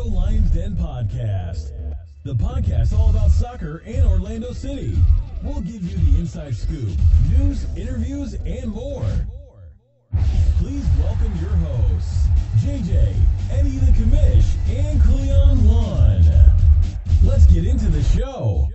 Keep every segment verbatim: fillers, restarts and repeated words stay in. Orlando Lions Den Podcast, the podcast all about soccer in Orlando City. We'll give you the inside scoop, news, interviews, and more. Please welcome your hosts, J J, Eddie the Commish, and Cleon Lon. Let's get into the show.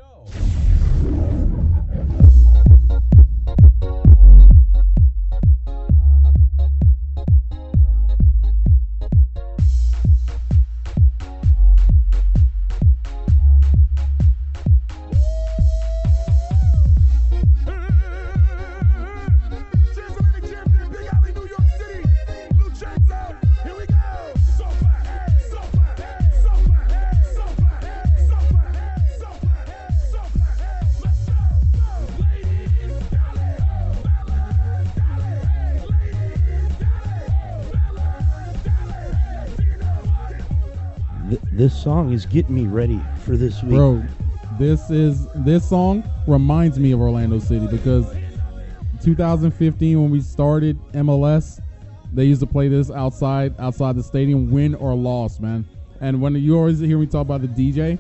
This song is getting me ready for this week. Bro, this is this song reminds me of Orlando City because two thousand fifteen when we started M L S, they used to play this outside outside the stadium, win or loss, man. And when you always hear me talk about the D J,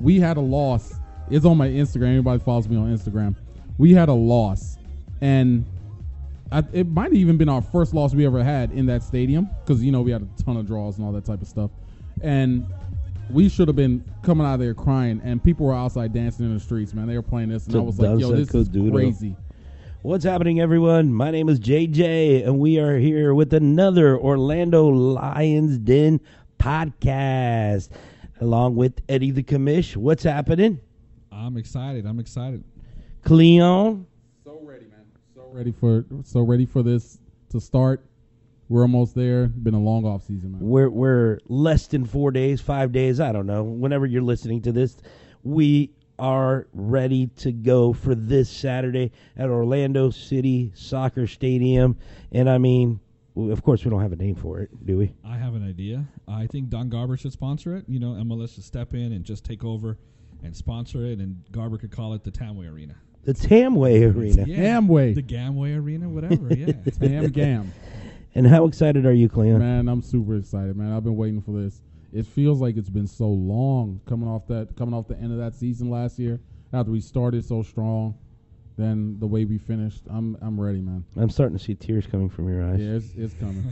we had a loss. It's on my Instagram. Everybody follows me on Instagram. We had a loss, and I, it might have even been our first loss we ever had in that stadium because you know we had a ton of draws and all that type of stuff. And we should have been coming out of there crying, and people were outside dancing in the streets, man. They were playing this, and I was like, yo, this is crazy. What's happening, everyone? My name is J J, and we are here with another Orlando Lions Den podcast, along with Eddie the Commish. What's happening? I'm excited. I'm excited. Cleon? So ready, man. So ready for, so ready for this to start. We're almost there. Been a long off season, man. We're we're less than four days, five days. I don't know. Whenever you're listening to this, we are ready to go for this Saturday at Orlando City Soccer Stadium. And I mean, of course, we don't have a name for it, do we? I have an idea. I think Don Garber should sponsor it. You know, M L S should step in and just take over and sponsor it. And Garber could call it the Tamway Arena. The Tamway Arena. Yeah, Tamway. The Gamway Arena. Whatever. Yeah. Tam Gam. And how excited are you, Cleon? Man, I'm super excited, man. I've been waiting for this. It feels like it's been so long coming off that, coming off the end of that season last year. After we started so strong, then the way we finished, I'm I'm ready, man. I'm starting to see tears coming from your eyes. Yeah, it's, it's coming.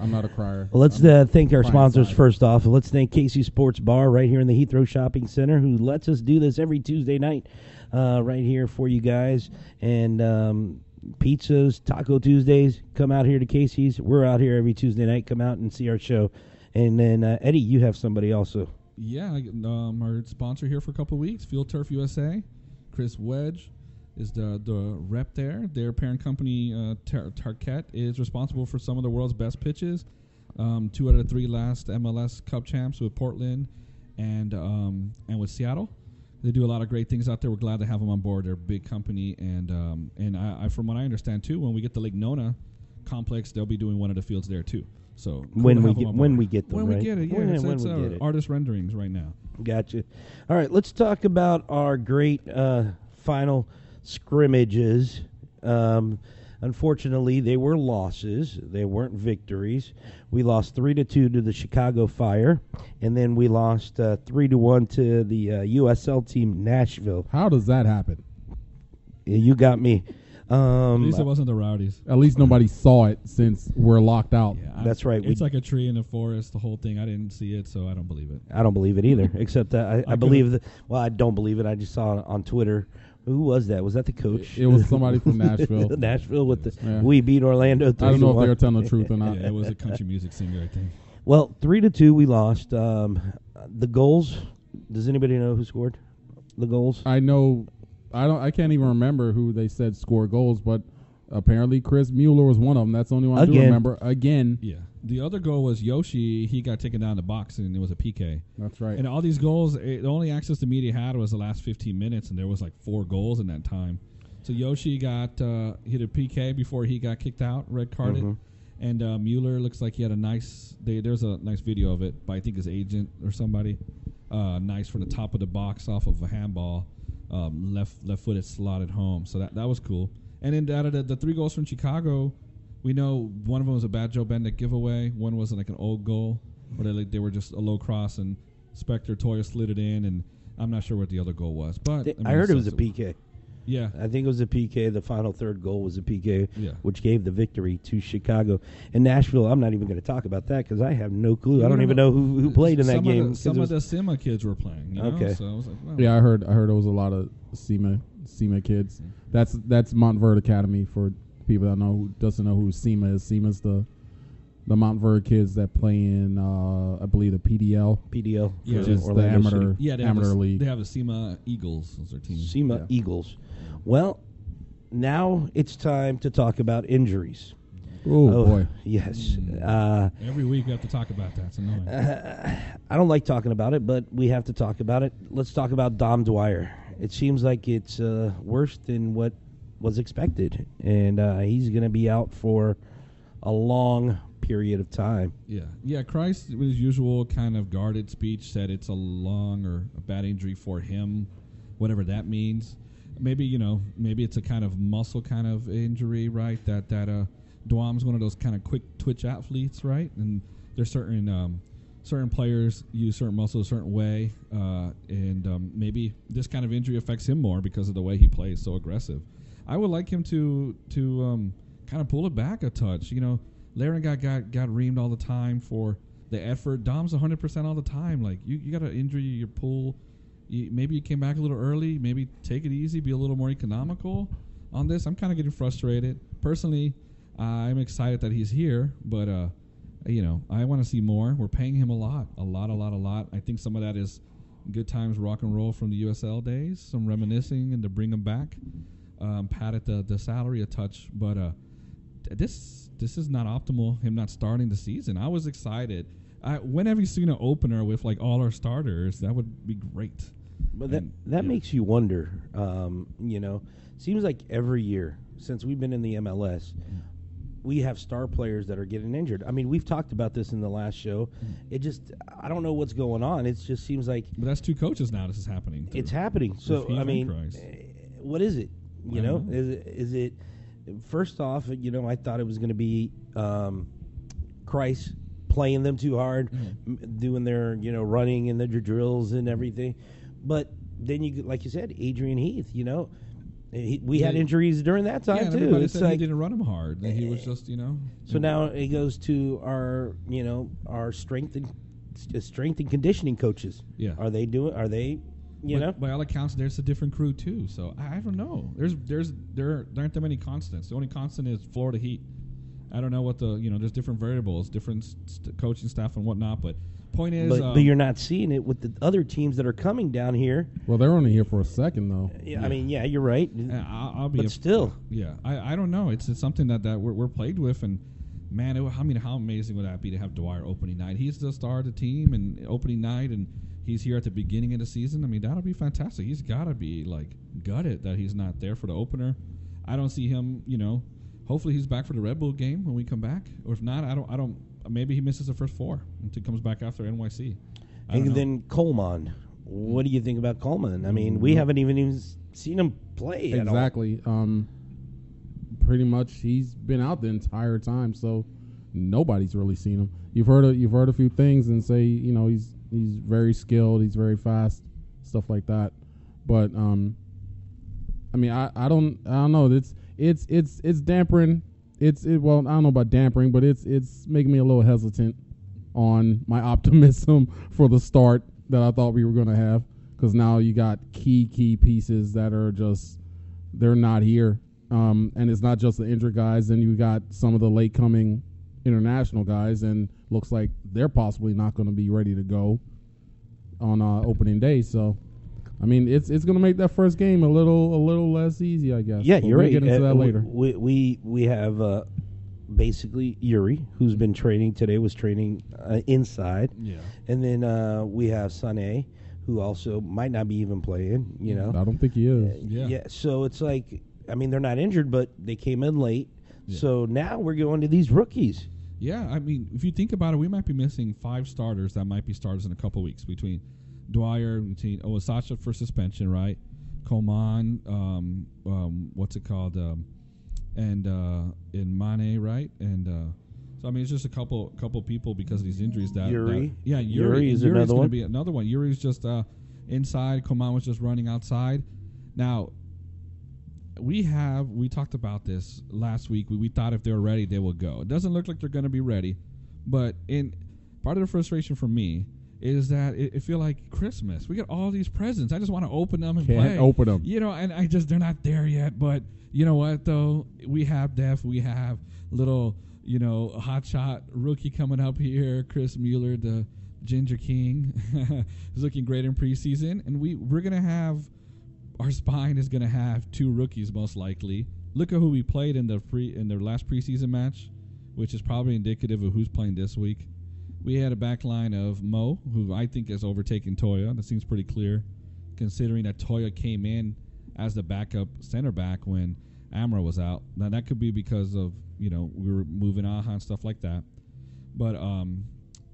I'm not a crier. Well, let's uh, thank our sponsors side. First off. Let's thank Casey Sports Bar right here in the Heathrow Shopping Center, who lets us do this every Tuesday night uh, right here for you guys. And um pizzas, Taco Tuesdays, come out here to Casey's. We're out here every Tuesday night. Come out and see our show. And then, uh, Eddie, you have somebody also. Yeah, um, our sponsor here for a couple of weeks, Field Turf U S A. Chris Wedge is the, the rep there. Their parent company, uh, Tar- Tarkett, is responsible for some of the world's best pitches. Um, two out of the three last M L S Cup champs with Portland and um, and with Seattle. They do a lot of great things out there. We're glad to have them on board. They're a big company, and um, and I, I, from what I understand too, when we get the Lake Nona complex, they'll be doing one of the fields there too. So cool when we get, when we get them, when right? we get it, yeah, when it's, when it's we uh, get it. Artist renderings right now. Gotcha. All right, let's talk about our great uh, final scrimmages. Um, unfortunately, they were losses. They weren't victories. We lost three to two to the Chicago Fire, and then we lost uh, three to one to the uh, U S L team Nashville. How does that happen? Yeah, you got me. Um, At least it wasn't the Rowdies. At least nobody saw it since we're locked out. Yeah, that's right. It's we, like a tree in the forest, the whole thing. I didn't see it, so I don't believe it. I don't believe it either. Except that I, I, I believe that. Well, I don't believe it. I just saw it on Twitter. Who was that? Was that the coach? It, it was somebody from Nashville. Nashville with the yeah. We beat Orlando. I don't know if they were telling the truth or not. Yeah, it was a country music singer, I think. Well, three to two, we lost. Um, the goals. Does anybody know who scored the goals? I know. I don't. I can't even remember who they said scored goals, but apparently Chris Mueller was one of them. That's the only one Again. I do remember. Again. Yeah. The other goal was Yoshi. He got taken down the box, and it was a P K. That's right. And all these goals, it, the only access the media had was the last fifteen minutes, and there was like four goals in that time. So Yoshi got uh, hit a P K before he got kicked out, red carded. Mm-hmm. And uh, Mueller looks like he had a nice – there's a nice video of it by I think his agent or somebody. Uh, nice from the top of the box off of a handball, um, left, left-footed slotted home. So that, that was cool. And then out of the, the three goals from Chicago – we know one of them was a Bad Joe Bendick giveaway. One was like an old goal. But like they were just a low cross, and Spectre Toya slid it in, and I'm not sure what the other goal was. But they, I, mean, I heard it was a P K. Yeah, I think it was a P K. The final third goal was a P K, yeah. which gave the victory to Chicago and Nashville. I'm not even going to talk about that because I have no clue. I don't even know who, who played in that game. Some of the SEMA kids were playing. You okay. Know? So I was like, wow. Yeah, I heard. I heard it was a lot of SEMA SEMA kids. That's that's Montverde Academy for people that know who doesn't know who SEMA is. SEMA's the the Montverde kids that play in, uh, I believe, the P D L. P D L. Yeah, which is the amateur, yeah, they amateur have league. They have the SEMA Eagles as their team. SEMA yeah. Eagles. Well, now it's time to talk about injuries. Ooh, oh, boy. Yes. Mm. Uh, Every week we have to talk about that. It's annoying. Uh, I don't like talking about it, but we have to talk about it. Let's talk about Dom Dwyer. It seems like it's uh, worse than what was expected, and uh, he's going to be out for a long period of time. Yeah. Yeah, Christ, with his usual kind of guarded speech, said it's a long or a bad injury for him, whatever that means. Maybe, you know, maybe it's a kind of muscle kind of injury, right? That that uh, Dwam's one of those kind of quick twitch athletes, right? And there's certain um, certain players use certain muscles a certain way, uh, and um, maybe this kind of injury affects him more because of the way he plays, so aggressive. I would like him to to um, kind of pull it back a touch, you know. Laren got, got, got reamed all the time for the effort. Dom's one hundred percent all the time. Like, you, you got an injury, your pull. You, maybe you came back a little early. Maybe take it easy, be a little more economical on this. I'm kind of getting frustrated. Personally, uh, I'm excited that he's here, but, uh, you know, I want to see more. We're paying him a lot, a lot, a lot, a lot. I think some of that is good times rock and roll from the U S L days, some reminiscing, and to bring him back, um, padded the, the salary a touch. But uh, this... This is not optimal, him not starting the season. I was excited. I, whenever you see an opener with, like, all our starters, that would be great. But that, and, that yeah. makes you wonder, um, you know. Seems like every year since we've been in the M L S, yeah. we have star players that are getting injured. I mean, we've talked about this in the last show. Mm. It just – I don't know what's going on. It just seems like – But that's two coaches now this is happening. Through. It's happening. So, I mean, Christ. What is it? You know? know, is it, is it – First off, you know, I thought it was going to be um, Christ playing them too hard, mm-hmm. m- doing their, you know, running and their drills and everything. But then, you like you said, Adrian Heath, you know, he, we yeah. had injuries during that time, yeah, and too. Everybody said like, he didn't run him hard. That he was just, you know. So now it goes to our, you know, our strength and strength and conditioning coaches. Yeah. Are they doing, are they? You know? By all accounts, there's a different crew too. So I, I don't know. There's there's there aren't that many constants. The only constant is Florida Heat. I don't know what the you know. There's different variables, different st- coaching staff and whatnot. But point is, but, um, but you're not seeing it with the other teams that are coming down here. Well, they're only here for a second though. Yeah, yeah. I mean, yeah, you're right. I'll, I'll be but a, still. Yeah, I, I don't know. It's it's something that, that we're we're plagued with. And man, it, I mean, how amazing would that be to have Dwyer opening night? He's the star of the team and opening night and. He's here at the beginning of the season. I mean, that'll be fantastic. He's got to be, like, gutted that he's not there for the opener. I don't see him, you know. Hopefully he's back for the Red Bull game when we come back. Or if not, I don't – I don't. Maybe he misses the first four until he comes back after N Y C. I and then Coleman. What do you think about Coleman? I mean, we haven't even, even seen him play exactly. at all. Exactly. Um, pretty much he's been out the entire time, so nobody's really seen him. You've heard a, you've heard a few things and say, you know, he's – He's very skilled. He's very fast, stuff like that. But um, I mean, I, I don't I don't know. It's it's it's it's dampering. It's it. Well, I don't know about dampering, but it's it's making me a little hesitant on my optimism for the start that I thought we were gonna have. Because now you got key key pieces that are just they're not here. Um, and it's not just the injured guys. Then you got some of the late coming international guys, and looks like they're possibly not going to be ready to go on uh, opening day. So, I mean, it's it's going to make that first game a little a little less easy, I guess. Yeah, but you're we'll right. Get into uh, that later. We we we have uh, basically Yuri, who's been training today, was training uh, inside. Yeah, and then uh, we have Sané, who also might not be even playing. You know, I don't think he is. Uh, yeah. yeah. So it's like, I mean, they're not injured, but they came in late. Yeah. So now we're going to these rookies. Yeah, I mean, if you think about it, we might be missing five starters that might be starters in a couple weeks between Dwyer, between Owasacha for suspension, right? Coleman, um, um, what's it called? Um, and uh, and Mane, right? And uh, so I mean, it's just a couple couple people because of these injuries. That Yuri, that, yeah, Yuri, Yuri is Yuri's another one. Be another one. Yuri's just uh, inside. Coman was just running outside. Now, we have we talked about this last week. We, we thought if they were ready, they would go. It doesn't look like they're going to be ready. But in part of the frustration for me is that it, it feel like Christmas. We got all these presents. I just want to open them and Can't play. Open them, you know. And I just they're not there yet. But you know what though, we have Def, we have little, you know, hotshot rookie coming up here, Chris Mueller, the Ginger King, is looking great in preseason. And we we're gonna have our spine is gonna have two rookies most likely. Look at who we played in the free in their last preseason match, which is probably indicative of who's playing this week. We had a back line of Mo, who I think has overtaken Toya. That seems pretty clear, considering that Toya came in as the backup center back when Amra was out. Now, that could be because of, you know, we were moving Aha and stuff like that. But um,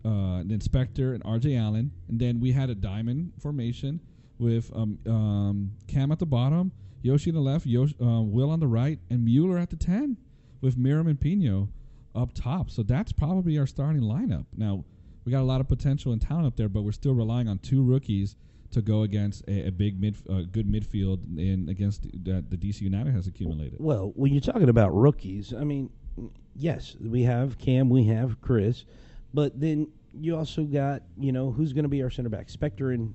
uh, the Inspector and R J Allen. And then we had a diamond formation with um, um, Cam at the bottom, Yoshi on the left, Yoshi, uh, Will on the right, and Mueller at the ten with Miram and Pino up top. So that's probably our starting lineup. Now, we got a lot of potential and talent up there, but we're still relying on two rookies to go against a, a big mid, uh, good midfield in against that the D C United has accumulated. Well, when you're talking about rookies, I mean, yes, we have Cam, we have Chris, but then you also got, you know, who's going to be our center back? Spectre and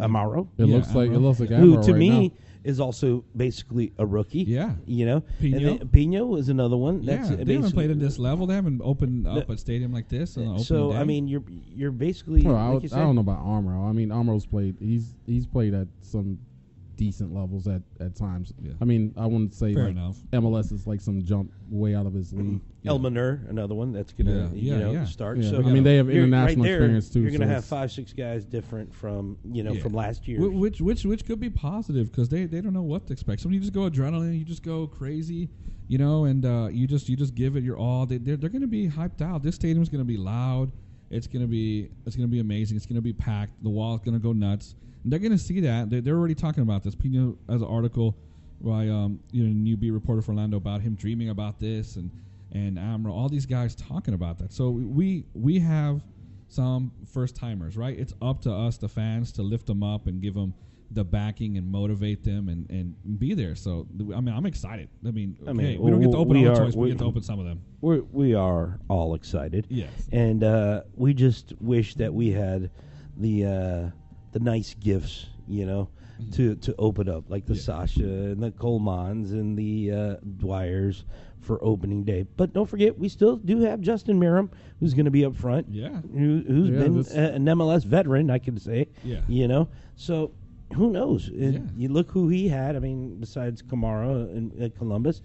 Amaro. It yeah, looks Amaro. like it looks like Amaro who to right me now. Is also basically a rookie. Yeah, you know, Pino, and then Pino is another one. That's yeah, they haven't played at this level. They haven't opened up the, a stadium like this. On so day. I mean, you're you're basically. Well, like I, you said, I don't know about Amaro. I mean, Amaro's played. He's he's played at some decent levels at, at times. Yeah. I mean, I wouldn't say Fair like enough. M L S is like some jump way out of his league. Yeah. El Manur, another one that's gonna yeah. you yeah, know yeah. start. Yeah. So I mean, they have international right there, experience too. You're gonna so have five, six guys different from you know yeah. from last year, Wh- which which which could be positive because they, they don't know what to expect. So when you just go adrenaline, you just go crazy, you know, and uh, you just you just give it your all. They they're, they're gonna be hyped out. This stadium's gonna be loud. It's gonna be it's gonna be amazing. It's gonna be packed. The wall's gonna go nuts. They're going to see that. They're, they're already talking about this. Pino has an article by um, you know, new beat reporter for Orlando about him dreaming about this, and and Amra, all these guys talking about that. So we we have some first timers, right? It's up to us, the fans, to lift them up and give them the backing and motivate them and, and be there. So I mean, I'm excited. I mean, okay, I mean, we don't get to open all the toys, we get to open some of them. We we are all excited. Yes, and uh, we just wish that we had the. Uh, The nice gifts, you know, mm-hmm. to, to open up, like the yeah. Sasha and the Colemans and the uh, Dwyers for opening day. But don't forget, we still do have Justin Miram, who's going to be up front. Yeah, who, who's yeah, been a, an M L S veteran, I can say. Yeah, you know, so who knows? It, yeah. You look who he had. I mean, besides Kamara and uh, Columbus.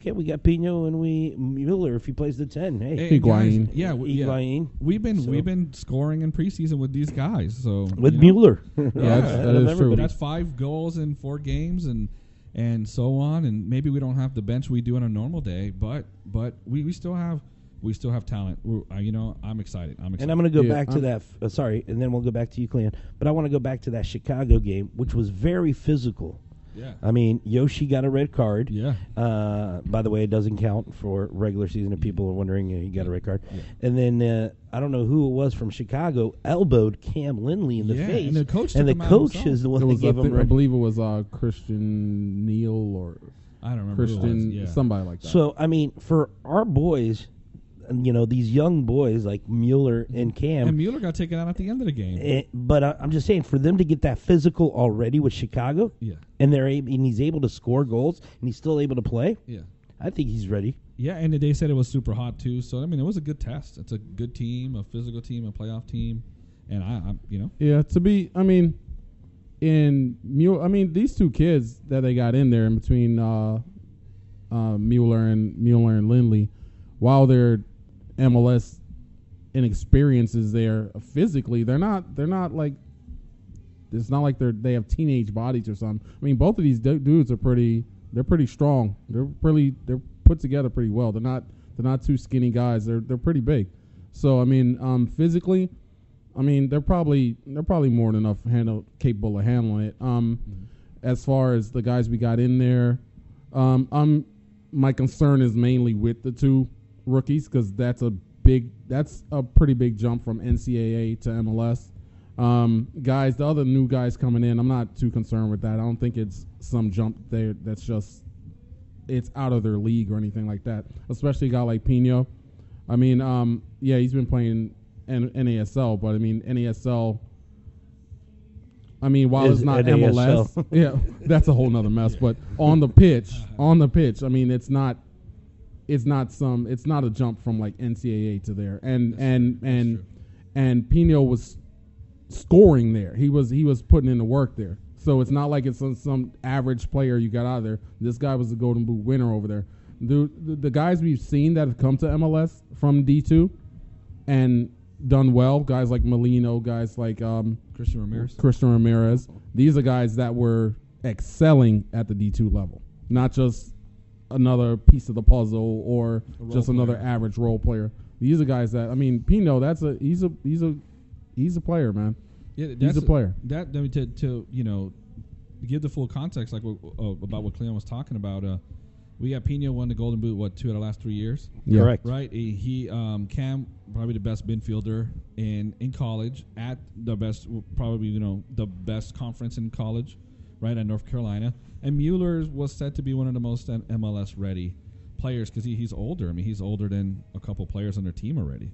Okay, we got Pino and we Mueller if he plays the ten. Hey, Higuain. Guys, yeah, w- Higuain. Yeah. We've been so. we've been scoring in preseason with these guys. So with Mueller, yeah, that's, that is true. That's five goals in four games and and so on. And maybe we don't have the bench we do on a normal day, but but we, we still have we still have talent. We're, uh, you know, I'm excited. I'm excited. And I'm going to go yeah, back I'm to that. F- uh, sorry, and then we'll go back to you, Clan. But I want to go back to that Chicago game, which was very physical. Yeah. I mean, Yoshi got a red card. Yeah. Uh, by the way, it doesn't count for regular season if people are wondering. You know, he got a red card. Yeah. And then uh, I don't know who it was from Chicago elbowed Cam Lindley in the yeah, face. And the coach, and the coach is the one that gave him th- red. I believe it was uh, Christian Neal or I don't remember Christian yeah. somebody like that. So I mean, for our boys. You know, these young boys like Mueller and Cam. And Mueller got taken out at the end of the game. It, but I, I'm just saying, for them to get that physical already with Chicago, yeah, and they're able, and he's able to score goals, and he's still able to play, yeah, I think he's ready. Yeah, and they said it was super hot too. So I mean, it was a good test. It's a good team, a physical team, a playoff team, and I, I'm, you know, yeah. To be, I mean, in Mueller, I mean, these two kids that they got in there in between uh, uh, Mueller and Mueller and Lindley, while they're M L S inexperiences there physically, they're not they're not like it's not like they're they have teenage bodies or something. I mean, both of these du- dudes are pretty they're pretty strong. They're pretty they're put together pretty well. They're not they're not two skinny guys. They're they're pretty big. So I mean, um, physically, I mean they're probably they're probably more than enough handle capable of handling it. Um, mm-hmm. As far as the guys we got in there, um, um, my concern is mainly with the two rookies, because that's a big, that's a pretty big jump from N C double A to M L S. Um, guys, the other new guys coming in, I'm not too concerned with that. I don't think it's some jump there that's just, it's out of their league or anything like that, especially a guy like Pino. I mean, um, yeah, he's been playing N- NASL, but I mean, N A S L, I mean, while it's, it's not N A S L. M L S, yeah, that's a whole nother mess, yeah. But on the pitch, uh-huh. on the pitch, I mean, it's not, it's not some, it's not a jump from like N C double A to there. And, that's and, true. and, and Pino was scoring there. He was, he was putting in the work there. So it's not like it's some, some average player you got out of there. This guy was a Golden Boot winner over there. The, the, the guys we've seen that have come to M L S from D two and done well, guys like Molino, guys like um, Christian Ramirez. Christian Ramirez. These are guys that were excelling at the D two level, not just another piece of the puzzle or just player. Another average role player. These are guys that, I mean, Pino. That's a he's a he's a he's a player, man. Yeah, that's he's a player. A, that I mean, to to you know, give the full context, like what, uh, about what Cleon was talking about. Uh, We got Pino won the Golden Boot, what, two out of the last three years? Yeah. Correct. Right? He, he um, Cam, probably the best midfielder in, in college, at the best, probably, you know, the best conference in college, right, at North Carolina. And Mueller was said to be one of the most M L S-ready players because he, he's older. I mean, he's older than a couple players on their team already.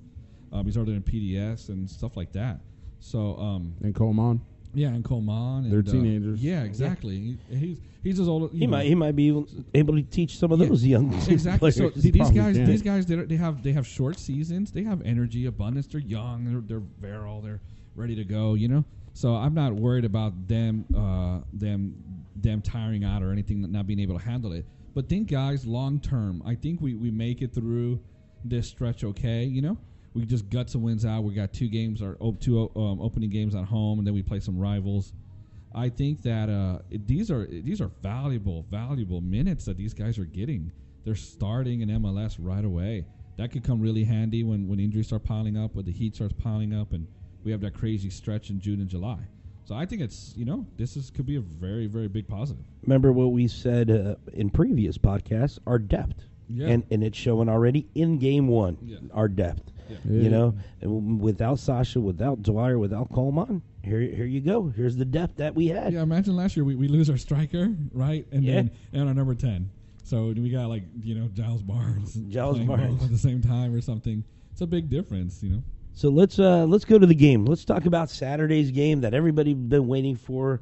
Um, he's older than P D S and stuff like that. So um, And Coleman. Yeah, and Coleman. They're and, teenagers. Uh, yeah, exactly. Yeah. He's he's as old. He know. might he might be able to teach some of yeah. those young exactly. players. So th- these guys can. these guys they, they have they have short seasons. They have energy, abundance. They're young. They're they're virile. They're ready to go. You know. So I'm not worried about them uh, them them tiring out or anything, not being able to handle it. But think, guys, long term. I think we, we make it through this stretch okay. You know. We just gut some wins out. We got two games, our op- two um, opening games at home, and then we play some rivals. I think that uh, these are these are valuable, valuable minutes that these guys are getting. They're starting in M L S right away. That could come really handy when, when injuries start piling up, when the heat starts piling up, and we have that crazy stretch in June and July. So I think it's, you know, this is could be a very, very big positive. Remember what we said uh, in previous podcasts, our depth. Yeah. And, and it's showing already in game one, yeah. our depth. Yeah. Yeah. You know, and without Sasha, without Dwyer, without Coleman, here here you go. Here's the depth that we had. Yeah, imagine last year we, we lose our striker, right? And yeah. then and our number ten. So we got like, you know, Giles Barnes. Giles Barnes at the same time or something. It's a big difference, you know. So let's uh, let's go to the game. Let's talk about Saturday's game that everybody's been waiting for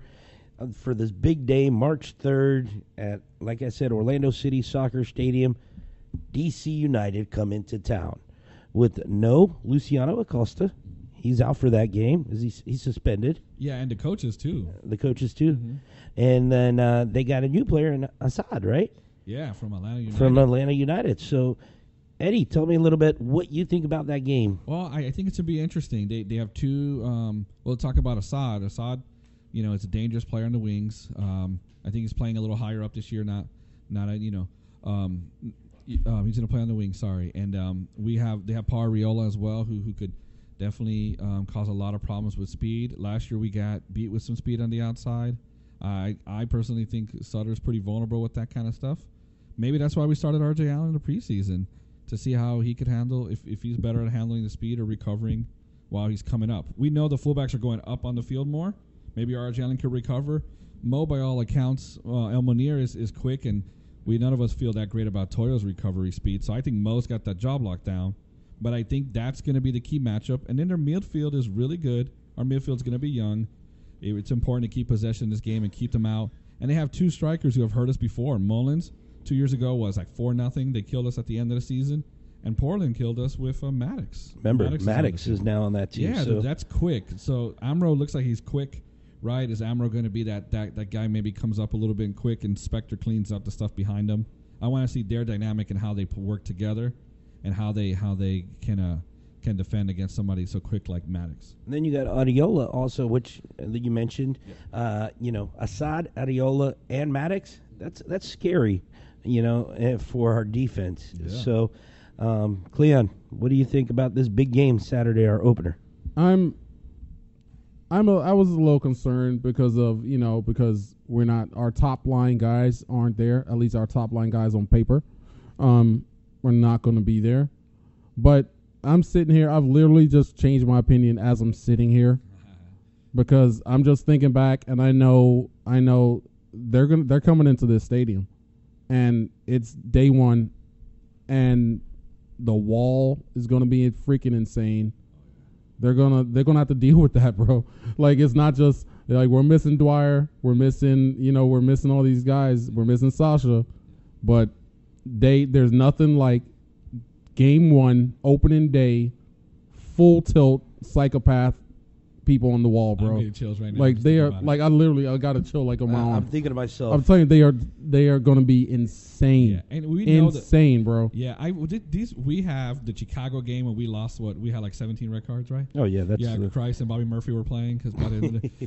uh, for this big day, March third at, like I said, Orlando City Soccer Stadium. D C United come into town. With no Luciano Acosta. He's out for that game. Is he, he's suspended. Yeah, and the coaches, too. The coaches, too. Mm-hmm. And then uh, they got a new player in Assad, right? Yeah, from Atlanta United. From Atlanta United. So, Eddie, tell me a little bit what you think about that game. Well, I, I think it's going to be interesting. They they have two um, – we'll talk about Assad. Assad, you know, it's a dangerous player on the wings. Um, I think he's playing a little higher up this year, not, not a, you know um, – Um, he's going to play on the wing, sorry. And um, we have they have Par Riola as well, who who could definitely um, cause a lot of problems with speed. Last year we got beat with some speed on the outside. I I personally think Sutter's pretty vulnerable with that kind of stuff. Maybe that's why we started R J Allen in the preseason, to see how he could handle, if, if he's better at handling the speed or recovering while he's coming up. We know the fullbacks are going up on the field more. Maybe R J Allen could recover. Mo, by all accounts, uh, El Munir is, is quick, and we none of us feel that great about Toyo's recovery speed, so I think Mo's got that job locked down. But I think that's going to be the key matchup. And then their midfield is really good. Our midfield's going to be young. It's important to keep possession in this game and keep them out. And they have two strikers who have hurt us before. Mullins, two years ago, was like four nothing. They killed us at the end of the season. And Portland killed us with uh, Maddox. Remember, Maddox, Maddox is, is now on that team. Yeah, so. That's quick. So Amro looks like he's quick. Right, is Amro going to be that, that that guy maybe comes up a little bit quick and Spectre cleans up the stuff behind him? I want to see their dynamic and how they p- work together and how they how they can uh, can defend against somebody so quick like Maddox. And then you got Areola also, which uh, you mentioned. Yeah. Uh, you know, Assad, Areola, and Maddox, that's, that's scary, you know, for our defense. Yeah. So, um, Cleon, what do you think about this big game Saturday, our opener? I'm... I'm a, I was a little concerned because of, you know, because we're not, our top line guys aren't there. At least our top line guys on paper. Um, we're not going to be there. But I'm sitting here. I've literally just changed my opinion as I'm sitting here, because I'm just thinking back, and I know, I know they're gonna, they're coming into this stadium, and it's day one, and the wall is gonna be freaking insane. They're gonna, they're gonna have to deal with that, bro. Like, it's not just like we're missing Dwyer, we're missing, you know, we're missing all these guys, we're missing Sasha, but they, there's nothing like game one, opening day, full tilt, psychopath people on the wall, bro. I'm getting chills right now. Like, they are, like, I literally, I got a chill like on my arm. I'm thinking to myself, I'm telling you, they are, they are going to be insane. Yeah, and we know insane, bro. Yeah, I did these. We have the Chicago game when we lost. What we had like seventeen red cards, right? Oh yeah, that's yeah. Christ and Bobby Murphy were playing because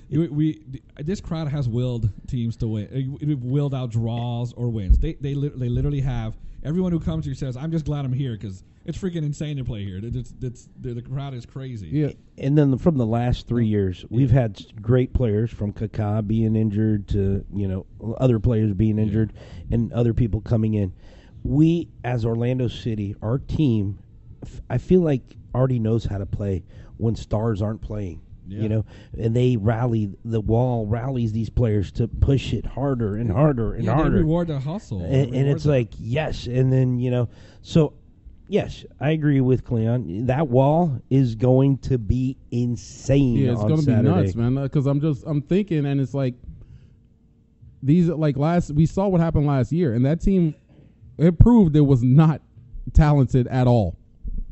we, we this crowd has willed teams to win. We've willed out draws or wins. They they li- they literally have. Everyone who comes here says, "I'm just glad I'm here because it's freaking insane to play here. It's, it's, the, the crowd is crazy." Yeah, and then the, from the last three years, we've yeah. had great players from Kaká being injured to, you know, other players being injured yeah. and other people coming in. We, as Orlando City, our team, f- I feel like already knows how to play when stars aren't playing. Yeah. You know, and they rally, the wall rallies these players to push it harder and harder and yeah, harder. They reward the hustle. And, and it's them. like, yes. And then, you know, so, yes, I agree with Cleon. That wall is going to be insane. Yeah, it's going to be nuts, man. Because I'm just, I'm thinking, and it's like, these, like last, we saw what happened last year, and that team, it proved it was not talented at all.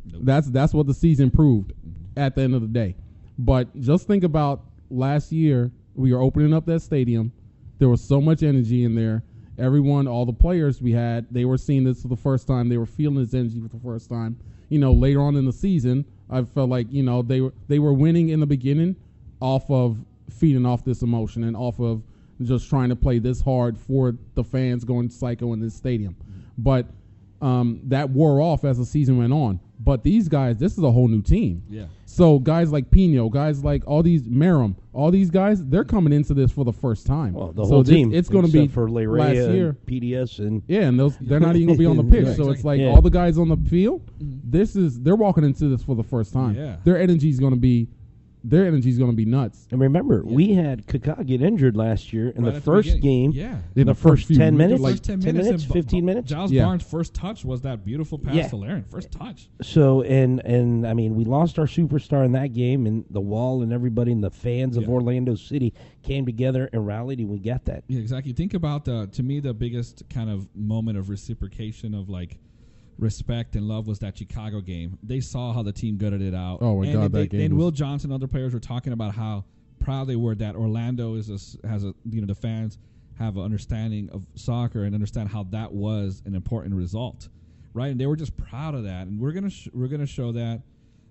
Nope. That's, that's what the season proved at the end of the day. But just think about last year, we were opening up that stadium. There was so much energy in there. Everyone, all the players we had, they were seeing this for the first time. They were feeling this energy for the first time. You know, later on in the season, I felt like, you know, they were they were winning in the beginning off of feeding off this emotion and off of just trying to play this hard for the fans going psycho in this stadium. But um, that wore off as the season went on. But these guys, this is a whole new team. Yeah. So guys like Pino, guys like all these Merrim, all these guys, they're coming into this for the first time. Well, the so whole this, team. It's going to be for last year. P D S and yeah, and those they're not even going to be on the pitch. Right. So it's like yeah. all the guys on the field. This is they're walking into this for the first time. Yeah. Their energy is going to be, their energy is going to be nuts. And remember, yeah. we had Kaká get injured last year in right the first the game. Yeah. In the, the first, first ten minutes, like ten, ten minutes, minutes b- fifteen minutes. Giles yeah. Barnes' first touch was that beautiful pass yeah. to Larin. First touch. So, and, and, I mean, we lost our superstar in that game, and the wall and everybody and the fans yeah. of Orlando City came together and rallied, and we got that. Yeah, exactly. Think about, the, to me, the biggest kind of moment of reciprocation of, like, respect and love was that Chicago game. They saw how the team gutted it out. Oh, my and God, they, that game. And Will Johnson and other players were talking about how proud they were that Orlando is a, has a, you know, the fans have an understanding of soccer and understand how that was an important result, right? And they were just proud of that. And we're going to sh- we're going to show that,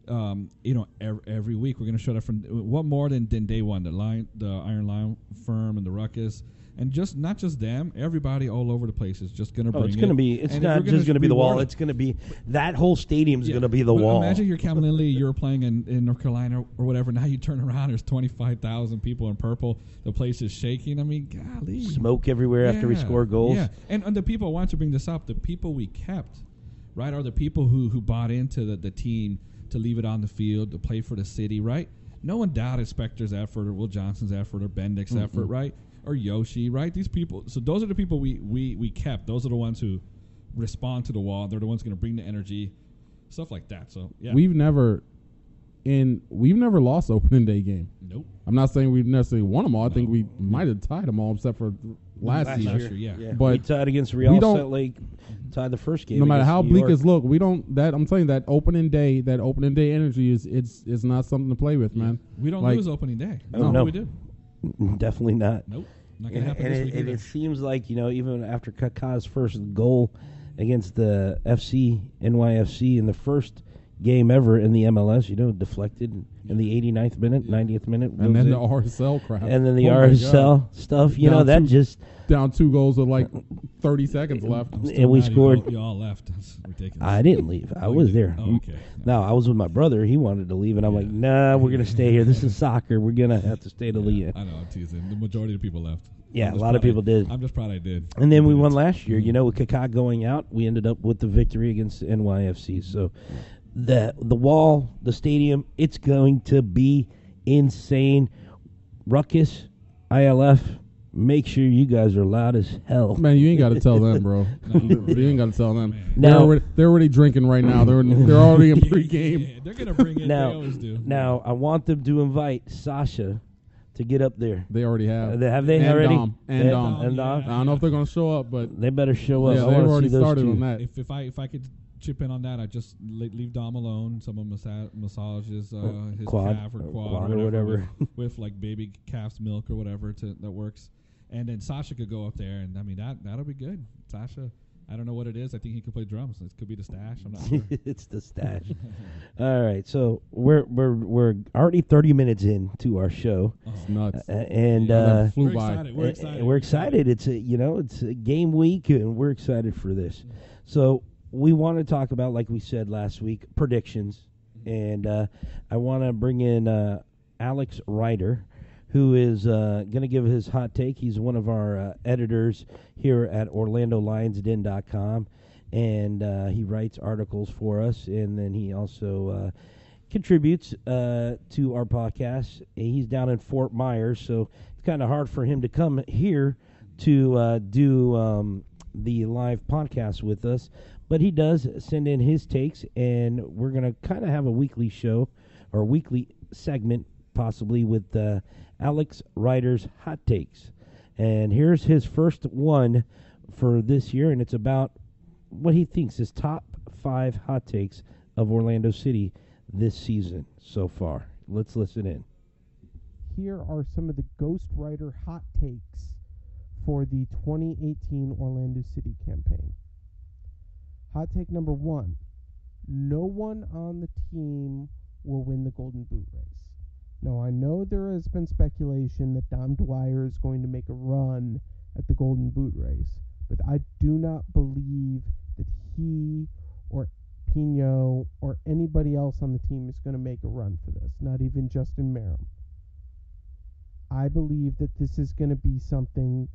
um, you know, ev- every week. We're going to show that from what more than, than day one, the, Lion, the Iron Lion firm and the Ruckus. And just not just them, everybody all over the place is just going to bring. Oh, it's going it. to be. It's and not gonna just going to be the wall. It. It's going to be that whole stadium is yeah. going to be the but wall. Imagine you're Calvin Lee, you're playing in, in North Carolina or whatever. Now you turn around, there's twenty-five thousand people in purple. The place is shaking. I mean, golly, smoke everywhere yeah. after we score goals. Yeah, and, and the people. I want to bring this up. The people we kept, right, are the people who who bought into the, the team to leave it on the field to play for the city, right? No one doubted Spector's effort or Will Johnson's effort or Bendick's mm-hmm. effort, right? Or Yoshi, right? These people. So those are the people we, we, we kept. Those are the ones who respond to the wall. They're the ones going to bring the energy, stuff like that. So yeah, we've never, in we've never lost opening day game. Nope. I'm not saying we necessarily won them all. I no. think we might have tied them all except for last, last year. year yeah. yeah. But we tied against Real Salt Lake. Tied the first game. No matter how bleak it's look, we don't. That I'm telling you, that opening day, that opening day energy is it's it's not something to play with, yeah. man. We don't like, lose opening day. No, no. we do. Definitely not. Nope. Not going to happen. And, this it, and it seems like, you know, even after Kaká's first goal against the F C N Y F C in the first game ever in the M L S, you know, deflected in the eighty-ninth minute, yeah. ninetieth minute. And then it. the R S L crap. And then the oh R S L stuff, you down know, that two, just. Down two goals with like thirty seconds left. And we scored. You all left. That's ridiculous. I didn't leave. I oh, was there. Oh, okay. No, I was with my brother. He wanted to leave, and I'm yeah. like, nah, we're going to stay here. This is soccer. We're going to have to stay to yeah, leave. I know. I'm teasing. The majority of people left. Yeah, a lot of people I, did. I'm just proud I did. And then we won last year. Mm-hmm. You know, with Kaká going out, we ended up with the victory against N Y F C. So the the wall, the stadium, it's going to be insane. Ruckus, I L F, make sure you guys are loud as hell. Man, you ain't got to tell them, bro. No, you ain't got to tell them. Now, they're, already, they're already drinking right now. They're they're already in pregame. Yeah, they're going to bring it. Now, they always do. Now, I want them to invite Sasha to get up there. They already have. Uh, they, have they and already? Dom. And they, Dom. Dom. And Dom. Yeah, I don't know if they're going to show up, but they better show up. Yeah, they've already started on that. If, if, I, if I could chip in on that, I just leave Dom alone. Someone massa- massages uh, his quad, calf or quad, quad or whatever, or whatever. With, with like baby calf's milk or whatever to, that works. And then Sasha could go up there, and I mean that that'll be good. Sasha, I don't know what it is. I think he could play drums. It could be the Stash. I'm not sure. It's the Stash. All right, so we're we're we're already thirty minutes into our show. Oh. It's nuts. Uh, and yeah, uh, flew we're, by. Excited. We're, excited. Uh, we're excited. It's a, you know it's a game week, and we're excited for this. Yeah. So we want to talk about, like we said last week, predictions, and uh, I want to bring in uh, Alex Ryder, who is uh, going to give his hot take. He's one of our uh, editors here at Orlando Lions Den dot com, and uh, he writes articles for us, and then he also uh, contributes uh, to our podcast. He's down in Fort Myers, so it's kind of hard for him to come here to uh, do um, the live podcast with us, but he does send in his takes, and we're going to kind of have a weekly show or weekly segment possibly with uh, Alex Ryder's hot takes. And here's his first one for this year, and it's about what he thinks is top five hot takes of Orlando City this season so far. Let's listen in. Here are some of the Ghost Rider hot takes for the twenty eighteen Orlando City campaign. Hot take number one, no one on the team will win the Golden Boot race. Now, I know there has been speculation that Dom Dwyer is going to make a run at the Golden Boot race, but I do not believe that he or Pino or anybody else on the team is going to make a run for this, not even Justin Merrim. I believe that this is going to be something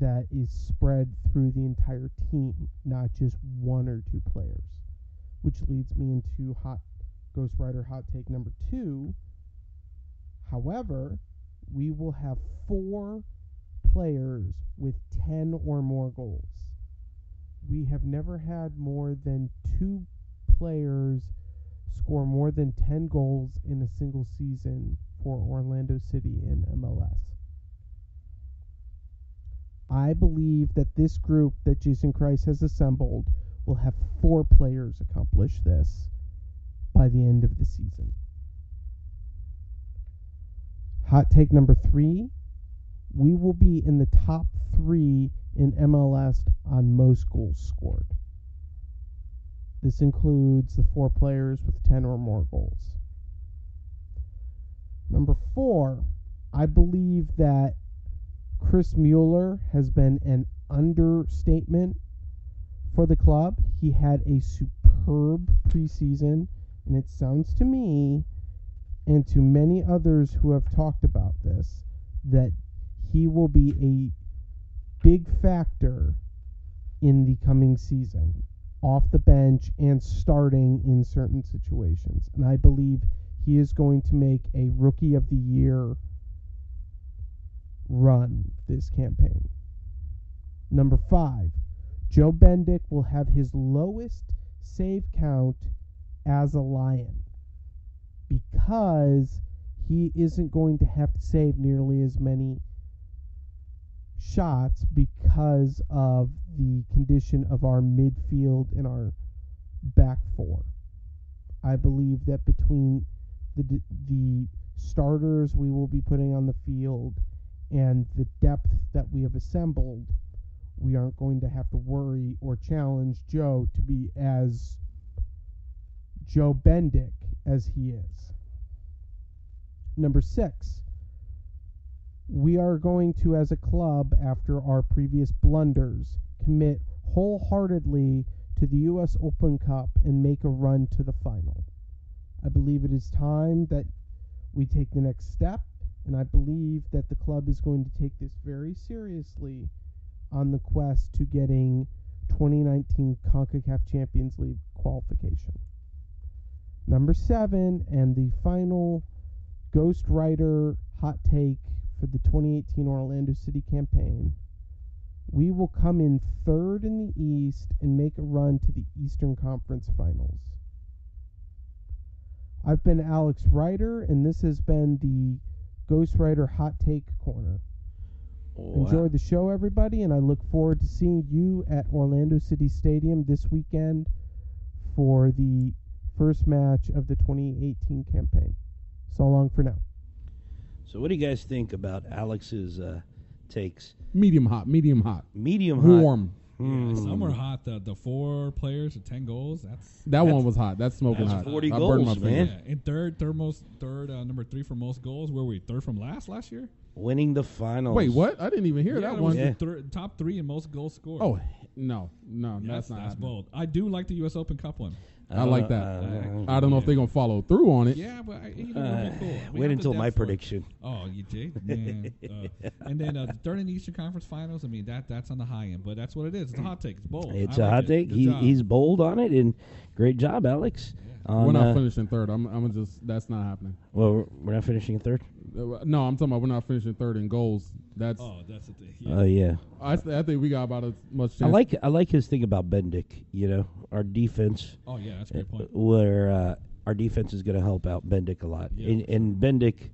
that is spread through the entire team, not just one or two players, which leads me into hot Ghost Rider hot take number two. However, we will have four players with ten or more goals. We have never had more than two players score more than ten goals in a single season for Orlando City in M L S. I believe that this group that Jason Christ has assembled will have four players accomplish this by the end of the season. Hot take number three, we will be in the top three in M L S on most goals scored. This includes the four players with ten or more goals. Number four, I believe that Chris Mueller has been an understatement for the club. He had a superb preseason, and it sounds to me and to many others who have talked about this, that he will be a big factor in the coming season, off the bench and starting in certain situations. And I believe he is going to make a Rookie of the Year run this campaign. Number five, Joe Bendick will have his lowest save count as a Lion, because he isn't going to have to save nearly as many shots because of the condition of our midfield and our back four. I believe that between the the starters we will be putting on the field and the depth that we have assembled, we aren't going to have to worry or challenge Joe to be as Joe Bendick as he is. Number six, we are going to, as a club, after our previous blunders, commit wholeheartedly to the U S Open Cup and make a run to the final. I believe it is time that we take the next step, and I believe that the club is going to take this very seriously on the quest to getting twenty nineteen CONCACAF Champions League qualification. number seven, and the final Ghost Rider hot take for the twenty eighteen Orlando City campaign. We will come in third in the East and make a run to the Eastern Conference Finals. I've been Alex Ryder, and this has been the Ghost Rider Hot Take Corner. Wow. Enjoy the show, everybody, and I look forward to seeing you at Orlando City Stadium this weekend for the first match of the twenty eighteen campaign. So long for now. So what do you guys think about Alex's uh, takes? Medium hot, medium hot. Medium hot. Warm. Yeah, some were hot. The, the four players with ten goals. That's that that's, one was hot. That's smoking that's hot. Forty I goals, my man. Yeah. And third, third most, third uh, number three for most goals. Where were we? Third from last last year. Winning the finals. Wait, what? I didn't even hear yeah, that one. Yeah. Thir- top three in most goals scored. Oh no, no, yeah, that's, that's not. That's bold. I do like the U S Open Cup one. I, I like that. Uh, I don't know yeah. if they're gonna follow through on it. Yeah, but I, you know, uh, cool. I mean, wait until my prediction. It. Oh, you did, man. uh, and then uh, third in the Eastern Conference Finals. I mean, that that's on the high end, but that's what it is. It's a hot take. It's bold. It's I a like hot it. take. He, he's bold on it, and great job, Alex. Yeah. We're not uh, finishing third. I'm I'm just that's not happening. Well, we're not finishing third. Uh, no, I'm talking about we're not finishing third in goals. That's oh, that's the thing. Oh yeah. Uh, yeah. I th- I think we got about as much chance. I like I like his thing about Bendick. You know, our defense. Oh yeah, that's a great point. Where uh, our defense is going to help out Bendick a lot. Yeah. And, and Bendick,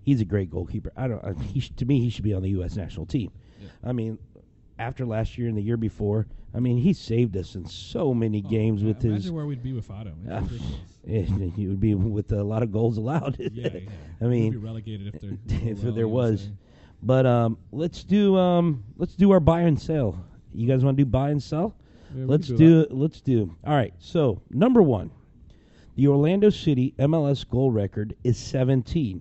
he's a great goalkeeper. I don't. I, he sh- to me, he should be on the U S national team. Yeah. I mean, after last year and the year before, I mean, he saved us in so many oh, games yeah, with imagine his. Imagine where we'd be without him. Uh, it, it would be with a lot of goals allowed. yeah, yeah. I mean, we'd be relegated if there if well, there was. But um, let's do um, let's do our buy and sell. You guys want to do buy and sell? Yeah, let's do, do let's do. All right. So number one, the Orlando City M L S goal record is seventeen,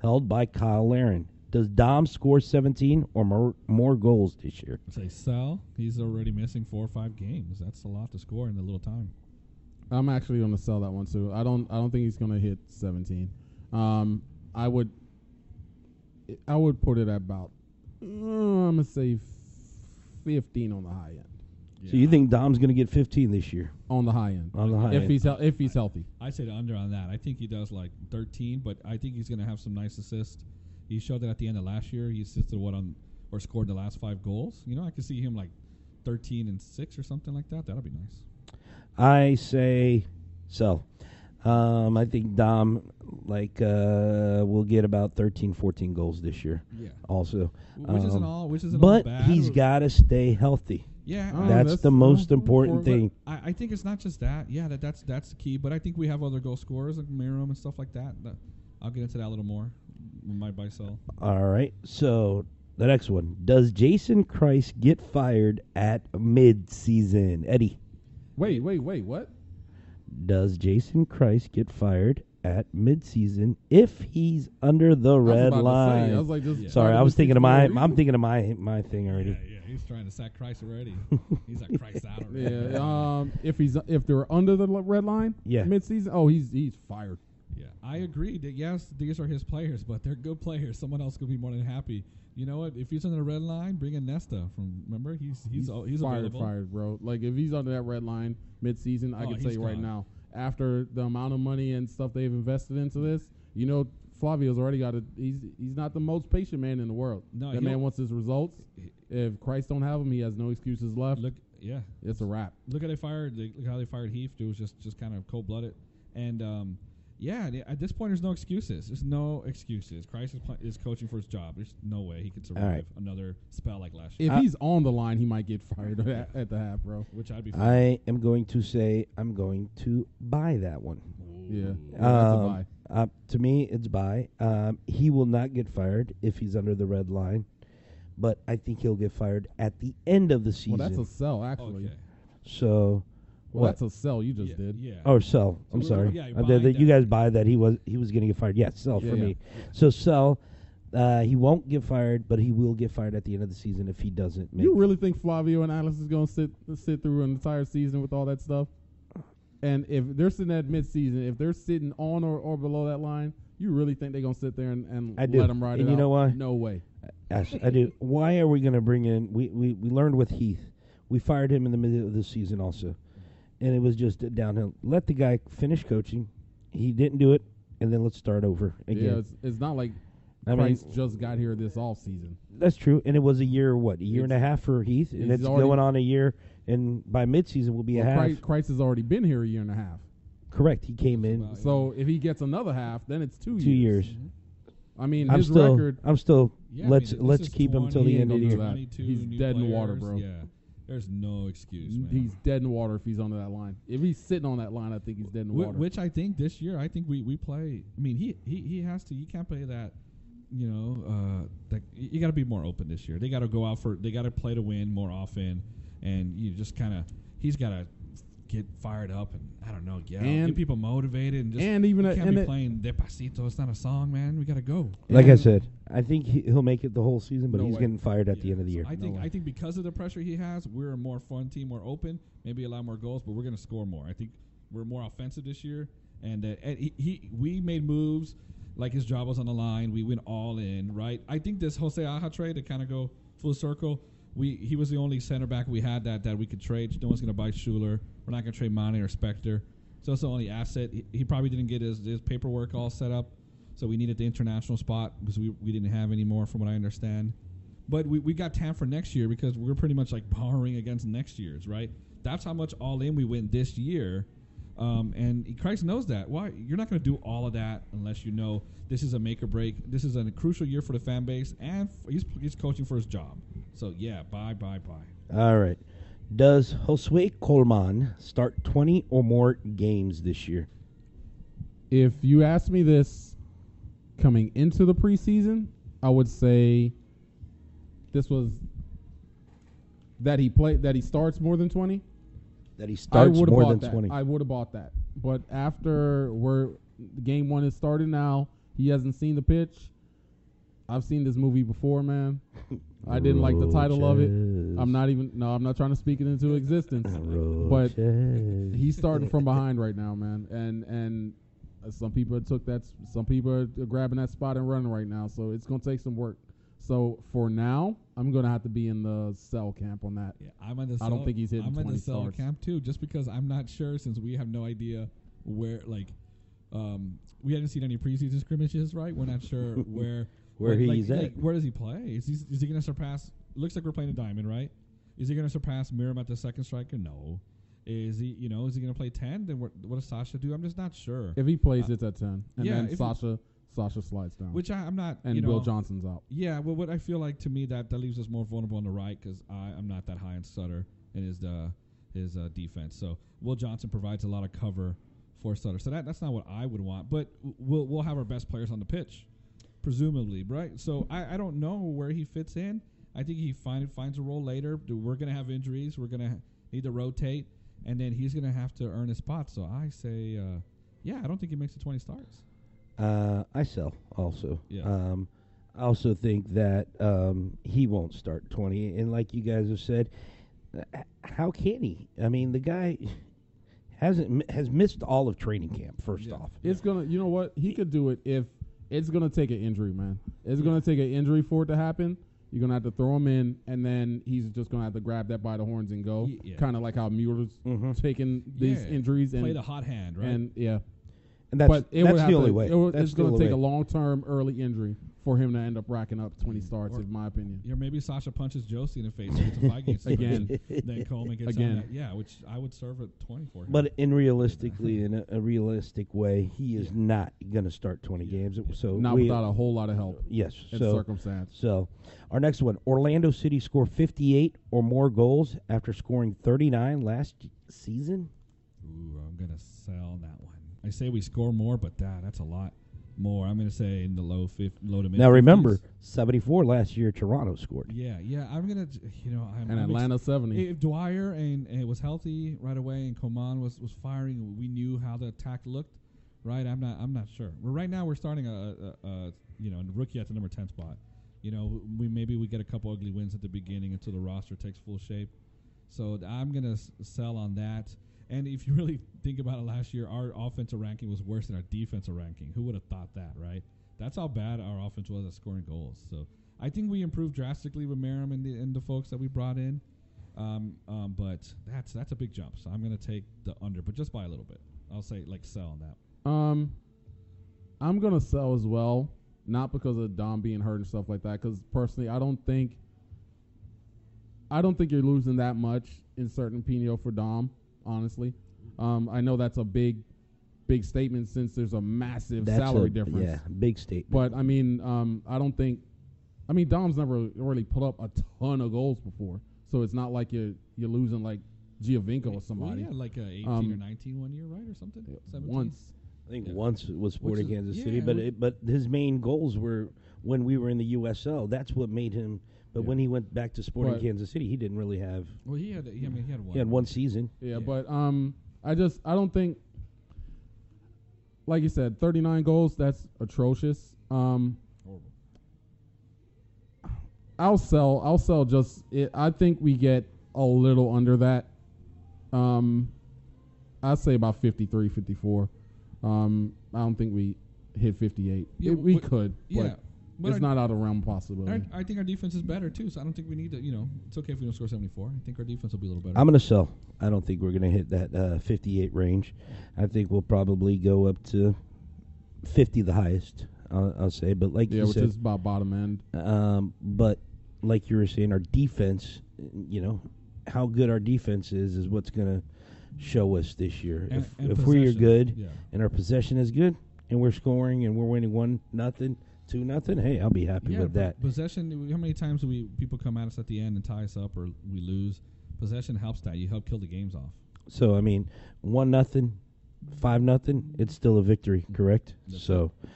held by Kyle Larin. Does Dom score seventeen or more, more goals this year? I say sell. He's already missing four or five games. That's a lot to score in a little time. I'm actually going to sell that one too. I don't I don't think he's going to hit seventeen. Um, I would. I would put it at about, uh, I'm going to say fifteen on the high end. Yeah. So you think Dom's going to get fifteen this year? On the high end. On the high if end. He's hel- if he's healthy. I, I say the under on that. I think he does like thirteen, but I think he's going to have some nice assists. He showed that at the end of last year. He assisted what on or scored the last five goals. You know, I could see him like thirteen and six or something like that. That'll be nice. I say so. Um, I think Dom, like, uh, will get about thirteen, fourteen goals this year. Yeah. Also, which um, isn't all, which isn't all bad. But he's got to stay healthy. Yeah, oh, that's, that's the most important thing. I, I think it's not just that. Yeah, that that's that's the key. But I think we have other goal scorers like Merrim and stuff like that. But I'll get into that a little more. My buy sell. All right. So the next one: does Jason Christ get fired at mid-season, Eddie? Wait, wait, wait. What? Does Jason Christ get fired at midseason if he's under the red line? I was like, yeah. Sorry, I was thinking of my. I'm thinking of my my thing already. Yeah, yeah. He's trying to sack Christ already. He's like Christ out already. Yeah. Um. If he's if they're under the red line. Yeah. Midseason. Oh, he's he's fired. Yeah. I agree that yes, these are his players, but they're good players. Someone else could be more than happy. You know what? If he's under the red line, bring in Nesta from. Remember, he's he's he's, all, he's fired, available. fired, bro. Like if he's under that red line mid-season, oh, I can tell you gone. right now, after the amount of money and stuff they've invested into this, you know, Flavio's already got a. He's he's not the most patient man in the world. No, that man wants his results. If Christ don't have him, he has no excuses left. Look, yeah, it's a wrap. Look how they fired. They, look how they fired Heath. It was just just kind of cold-blooded, and um. Yeah, they, at this point, there's no excuses. There's no excuses. Christ is, pl- is coaching for his job. There's no way he could survive right. another spell like last year. If uh, he's on the line, he might get fired at, at the half, bro. Which I'd be. Fine. I am going to say I'm going to buy that one. Ooh. Yeah, um, buy. Uh, to me, it's buy. Um, he will not get fired if he's under the red line, but I think he'll get fired at the end of the season. Well, that's a sell, actually. Okay. So. Well, that's a sell you just yeah, did. Yeah. Oh, sell. I'm so sorry. Yeah, you, uh, the, the, you guys buy that he was he was going to get fired. Yeah, sell yeah, for yeah. me. Yeah. So sell. Uh, he won't get fired, but he will get fired at the end of the season if he doesn't make. You really think Flavio and Alex is going to sit sit through an entire season with all that stuff? And if they're sitting at midseason, if they're sitting on or, or below that line, you really think they're going to sit there and, and let them ride and it out? And you know why? No way. I, I do. Why are we going to bring in? We, we we learned with Heath. We fired him in the middle of the season also. And it was just downhill. Let the guy finish coaching, he didn't do it, and then let's start over again. Yeah, it's, it's not like I Christ mean, just got here this off season. That's true, and it was a year, what, a year it's, and a half for Heath, and it's going on a year, and by midseason we'll be well, a half. Christ, Christ has already been here a year and a half. Correct, he came in. About, yeah. So if he gets another half, then it's two, two years. Two years. Mm-hmm. I mean, I'm his still, record. I'm still, yeah, let's I mean, let's keep twenty, him till the end of the year. He's dead players, in the water, bro. Yeah. There's no excuse, man. He's dead in water if he's under that line. If he's sitting on that line, I think he's dead in the Wh- water. Which I think this year, I think we, we play. I mean, he, he, he has to. You can't play that, you know, uh, that you got to be more open this year. They got to go out for, they got to play to win more often. And you just kind of, he's got to get fired up and, I don't know, yeah, get people motivated. And just and even you can't and be playing Despacito. It's not a song, man. We got to go. Like and I said. I think he, he'll make it the whole season, but no he's way. getting fired at yeah. the end of the year. So I no think way. I think because of the pressure he has, we're a more fun team, more open, maybe a lot more goals, but we're going to score more. I think we're more offensive this year, and, uh, and he, he we made moves like his job was on the line. We went all in, right? I think this Jose Aja trade to kind of go full circle. We he was the only center back we had that that we could trade. No one's going to buy Schuller. We're not going to trade Mane or Spector. So it's the only asset. He, he probably didn't get his, his paperwork all set up. So we needed the international spot because we, we didn't have any more, from what I understand. But we, we got Tam for next year because we're pretty much like borrowing against next year's, right? That's how much all in we went this year. Um, and Christ knows that. Why? You're not going to do all of that unless you know this is a make or break. This is a crucial year for the fan base, and f- he's, he's coaching for his job. So, yeah, bye, bye, bye. All right. Does Josue Coleman start twenty or more games this year? If you ask me this, coming into the preseason, I would say this was that he played that he starts more than twenty. That he starts more than that. twenty. I would have bought that. But after we're game one is started now, he hasn't seen the pitch. I've seen this movie before, man. I didn't like the title of it. I'm not even no, I'm not trying to speak it into existence. But he's starting from behind right now, man. And and Some people took that. Some people are grabbing that spot and running right now. So it's gonna take some work. So for now, I'm gonna have to be in the sell camp on that. Yeah, I'm in the. Sell, I don't think he's hitting I'm twenty in the sell starts. Camp too, just because I'm not sure since we have no idea where. Like, um, we haven't seen any preseason scrimmages, right? We're not sure where where like, he's like, at. Like, where does he play? Is he is he gonna surpass? Looks like we're playing a diamond, right? Is he gonna surpass Miram at the second striker? No. Is he, you know, is he going to play ten? Then what, what does Sasha do? I'm just not sure. If he plays, uh, it's at ten. And yeah, then Sasha Sasha slides down. Which I, I'm not, and you know, Bill Johnson's out. Yeah, well, what I feel like to me, that, that leaves us more vulnerable on the right because I'm not that high in Sutter and his, uh, his uh, defense. So Will Johnson provides a lot of cover for Sutter. So that, that's not what I would want. But we'll, we'll have our best players on the pitch, presumably, right? So I, I don't know where he fits in. I think he find, finds a role later. We're going to have injuries. We're going to ha- need to rotate. And then he's going to have to earn his spot. So I say, uh, yeah, I don't think he makes the twenty starts. Uh, I sell also. Yeah. Um, I also think that um, he won't start twenty. And like you guys have said, uh, how can he? I mean, the guy hasn't has missed all of training camp, first yeah. off. It's yeah. going to, you know what? He could do it if it's going to take an injury, man. It's yeah. going to take an injury for it to happen. You're going to have to throw him in, and then he's just going to have to grab that by the horns and go. Yeah. Kind of like how Mueller's mm-hmm. taking these yeah. injuries. And play the hot hand, right? And yeah. And that's, but it that's the only to, way. It w- it's going to take way. a long-term early injury for him to end up racking up twenty starts, or, in my opinion. Yeah, maybe Sasha punches Josie in the face and gets a five-game start. Again. Then Coleman gets Again. That. Yeah, which I would serve at twenty for him. But in realistically, in a, a realistic way, he is yeah. not going to start twenty yeah. games. Yeah. So not without a whole lot of help. Yes. In so, circumstance. So our next one, Orlando City scored fifty-eight or more goals after scoring thirty-nine last season. Ooh, I'm going to sell that one. I say we score more, but that, that's a lot more. I'm going to say in the low fifth, low to mid. Now, remember, seventy-four last year, Toronto scored. Yeah, yeah. I'm going to, you know. I'm, and I'm Atlanta, ex- seventy. If Dwyer and, and it was healthy right away and Coman was, was firing, we knew how the attack looked, right? I'm not I'm not sure. Well, right now, we're starting a, a, a you know, rookie at the number ten spot. You know, we maybe we get a couple ugly wins at the beginning until the roster takes full shape. So I'm going to s- sell on that. And if you really think about it, last year our offensive ranking was worse than our defensive ranking. Who would have thought that, right? That's how bad our offense was at scoring goals. So I think we improved drastically with Merrim and the, and the folks that we brought in. Um, um, but that's that's a big jump. So I'm going to take the under, but just by a little bit. I'll say like sell on that. Um, I'm gonna sell as well, not because of Dom being hurt and stuff like that. Because personally, I don't think, I don't think you're losing that much in certain Pino for Dom. Honestly, um, I know that's a big, big statement since there's a massive that's salary a, difference. Yeah, big statement. But I mean, um, I don't think, I mean, Dom's never really put up a ton of goals before, so it's not like you're you're losing like Giovinco or somebody. Well, yeah, like a eighteen um, or nineteen one year, right, or something. seventeen Once. I think yeah. once it was Sporting Kansas yeah, City, but it, but his main goals were when we were in the U S L. That's what made him. But yeah. when he went back to Sporting but Kansas City, he didn't really have. Well, he had. A, yeah, I mean, he had one. He had one season. Yeah, yeah, but um, I just I don't think. Like you said, thirty-nine goals. That's atrocious. Um, Horrible. I'll sell. I'll sell. Just it, I think we get a little under that. Um, I'd say about fifty-three, fifty-four. Um, I don't think we hit fifty-eight. Yeah, it, we but could, yeah, but, but it's not out of realm possibility. I, I think our defense is better, too, so I don't think we need to, you know, it's okay if we don't score seventy-four. I think our defense will be a little better. I'm going to sell. I don't think we're going to hit that uh, fifty-eight range. I think we'll probably go up to fifty the highest, I'll, I'll say. But like yeah, you which said, is about bottom end. Um, but like you were saying, our defense, you know, how good our defense is is what's going to show us this year. And, if and if we're good yeah. and our possession is good and we're scoring and we're winning one nothing, two nothing, hey, I'll be happy yeah, with that. Possession. How many times do we people come at us at the end and tie us up or we lose? Possession helps that. You help kill the games off. So I mean, one nothing, five nothing, it's still a victory, correct? That's so, right.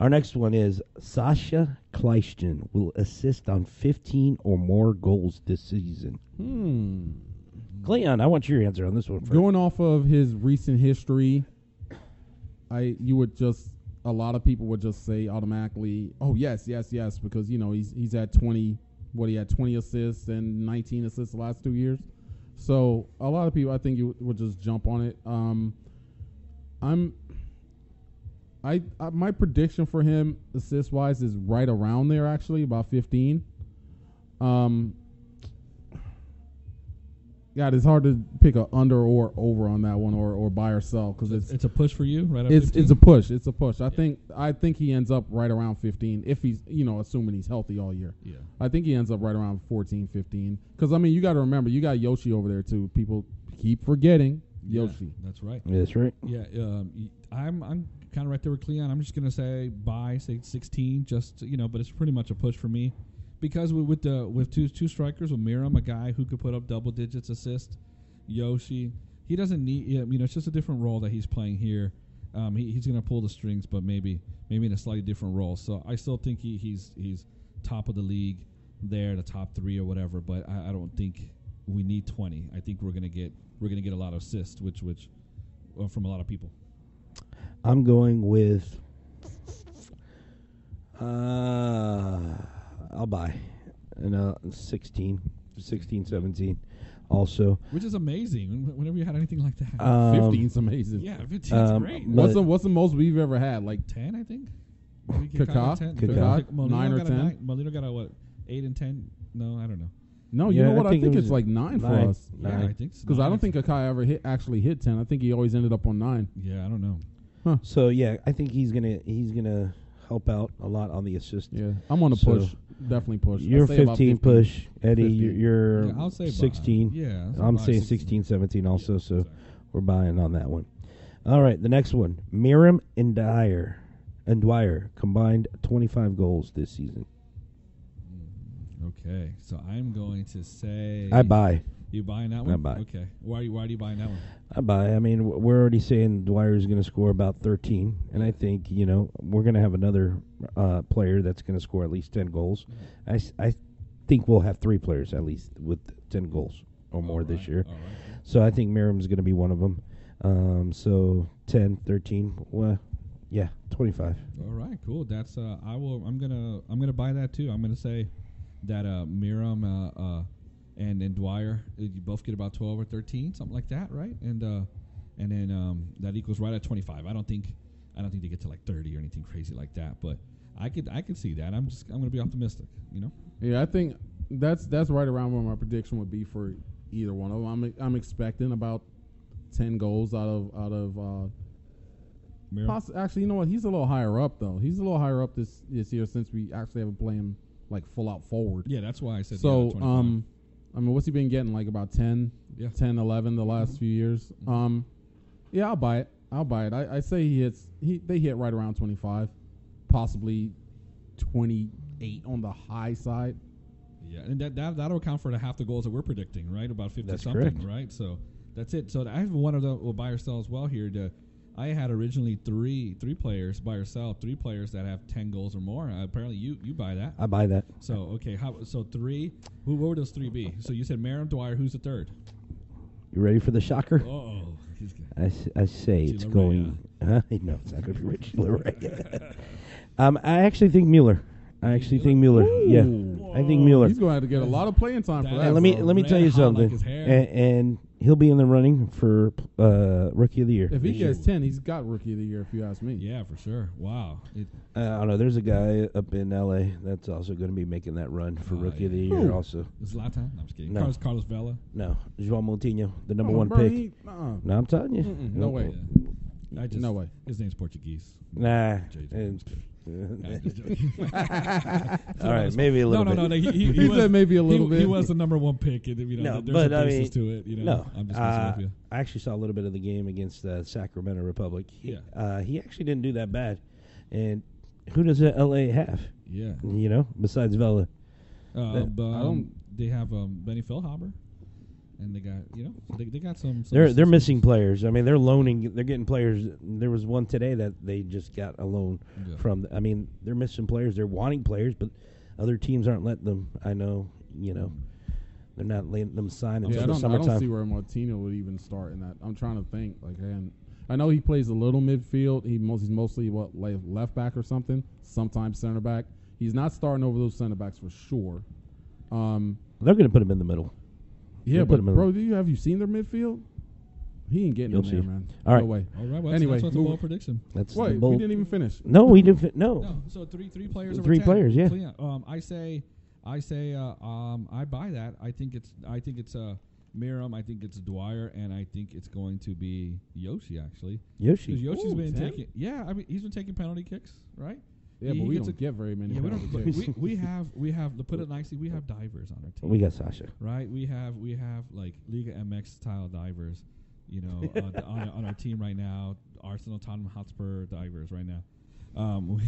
Our next one is Sasha Klieschen will assist on fifteen or more goals this season. Hmm. Cleon, I want your answer on this one first. Going off of his recent history, I you would just a lot of people would just say automatically, oh yes, yes, yes, because you know he's he's had twenty, what he had twenty assists and nineteen assists the last two years. So a lot of people, I think, you would just jump on it. Um, I'm, I, I my prediction for him assist wise is right around there actually, about fifteen. Um. God, it's hard to pick a under or over on that one, or, or by herself because it's it's a push for you, right? It's fifteen? It's a push. It's a push. I yeah. think I think he ends up right around fifteen if he's you know assuming he's healthy all year. Yeah, I think he ends up right around fourteen, fifteen. Because I mean, you got to remember, you got Yoshi over there too. People keep forgetting Yoshi. Yeah, that's right. Yeah, that's right. Yeah, um, I'm I'm kind of right there with Cleon. I'm just gonna say by say sixteen, just you know, but it's pretty much a push for me. Because we, with the with two two strikers, with Miram, a guy who could put up double digits, assist, Yoshi, he doesn't need. You know, it's just a different role that he's playing here. Um, he, he's going to pull the strings, but maybe maybe in a slightly different role. So I still think he, he's he's top of the league there, the top three or whatever. But I, I don't think we need twenty. I think we're going to get we're going to get a lot of assists, which which uh, from a lot of people. I'm going with. Uh, I'll buy. And uh, sixteen, seventeen also. Which is amazing. Whenever you had anything like that. Um, fifteen's amazing. Yeah, fifteen's um, great. What's the, what's the most we've ever had? Like ten, I think? Kaká? Kaká? nine or ten? Molino got a, what, eight and ten? No, I don't know. No, you yeah, know what? I think, I think it's like nine, nine for us. Nine. Yeah, I think so. Because I don't think Kaká ever hit actually hit ten. I think he always ended up on nine. Yeah, I don't know. Huh. So, yeah, I think he's going to he's gonna help out a lot on the assist. Yeah, I'm on the so push. Definitely push. You're fifteen, fifteen push, Eddie. fifteen. You're yeah, I'll say sixteen. Buy. Yeah, I'll I'm saying sixteen, seventeen also. Yeah, so sorry. We're buying on that one. All right, the next one: Miram and Dwyer, and Dwyer combined twenty-five goals this season. Okay, so I'm going to say I buy. You buying that one? I buy. Okay, why are you why are you buying that one? I buy. I mean, we're already saying Dwyer is going to score about thirteen, and I think you know we're going to have another uh, player that's going to score at least ten goals. I, s- I think we'll have three players at least with ten goals or more right. this year. Right. So I think Miram's going to be one of them. Um, so ten, thirteen, well, yeah, twenty-five. All right, cool. That's uh, I will. I'm gonna I'm gonna buy that too. I'm gonna say that uh, Miram. Uh, uh, And and Dwyer, you both get about twelve or thirteen, something like that, right? And uh, and then um, that equals right at twenty-five. I don't think, I don't think they get to like thirty or anything crazy like that. But I could I could see that. I'm just I'm gonna be optimistic, you know. Yeah, I think that's that's right around where my prediction would be for either one of them. I'm I'm expecting about ten goals out of out of uh, Poss- actually, you know what? He's a little higher up, though. He's a little higher up this, this year since we actually haven't played him, like, full-out forward. Yeah, that's why I said so, yeah, um, I mean, what's he been getting? Like, about ten, yeah. ten, eleven the last mm-hmm. few years? Um, yeah, I'll buy it. I'll buy it. I, I say he hits he, – they hit right around twenty-five, possibly twenty-eight on the high side. Yeah, and that, that, that'll account for the half the goals that we're predicting, right? About fifty-something, right? So that's it. So I have one of the well, buy or sell as well here. To, I had originally three three players, buy or sell, three players that have ten goals or more. Uh, apparently you, you buy that. I buy that. So, okay, how, so three. Who, what would those three be? So you said Merrim, Dwyer. Who's the third? You ready for the shocker? Uh-oh. I, I say G. it's Larea. going. Huh? No, it's not going to be Rich Larea. um, I actually think Mueller. I actually think Mueller. Ooh. Yeah, Whoa. I think Mueller. He's going to have to get a lot of playing time that for that. And let me let me tell you something. Like and, and he'll be in the running for uh, Rookie of the Year. If he gets ten, he's got Rookie of the Year. If you ask me. Yeah, for sure. Wow. It, uh, I don't know. There's a guy up in L A that's also going to be making that run for uh, Rookie yeah. of the Year. Ooh. Also. Is Zlatan? No, I'm just kidding. No. Carlos, Carlos Vela. No, João Moutinho, the number oh, one bro, pick. He, uh-uh. No, I'm telling you. Mm-mm, no, no way. Yeah. I just, no way. His name's Portuguese. Nah. All right, maybe a little no, bit. No, no, no. He, he, he was, said maybe a little he, bit. He was the number one pick. And, you know, no, there's but a basis I mean, to it. You know, no, I'm just uh, you. I actually saw a little bit of the game against the uh, Sacramento Republic. Yeah, uh, he actually didn't do that bad. And who does L A have? Yeah, you know, besides Vela, uh, that, but, um, I don't. They have um, Benny Fellhaber. And they got, you know, they they got some. some they're they're missing players. I mean, they're loaning. They're getting players. There was one today that they just got a loan yeah. from. I mean, they're missing players. They're wanting players, but other teams aren't letting them. I know, you know, they're not letting them sign until yeah, the summertime. I don't see where Martino would even start in that. I'm trying to think. Like, man, I know he plays a little midfield. He most, he's mostly what left back or something. Sometimes center back. He's not starting over those center backs for sure. Um, they're going to put him in the middle. Yeah, but, bro, do you have you seen their midfield? He ain't getting You'll in there, man. All right. No way. All right, well, anyway. That's what's a bold prediction. That's Wait, we didn't even finish. No, we didn't fi- no. no. So three three players over Three ten. players, yeah. So yeah um, I say, I say, uh, um, I buy that. I think it's, I think it's uh, Merrim, I think it's Dwyer, and I think it's going to be Yoshi, actually. Yoshi. Because Yoshi's Ooh, been ten? taking, yeah, I mean, he's been taking penalty kicks, right? Yeah, he but he we don't get very many. Yeah, we, don't we, we have we have to put it nicely. We have divers on our team. We got Sasha, right? We have we have like Liga M X style divers, you know, uh, d- on, on our team right now. Arsenal, Tottenham Hotspur divers right now. Um,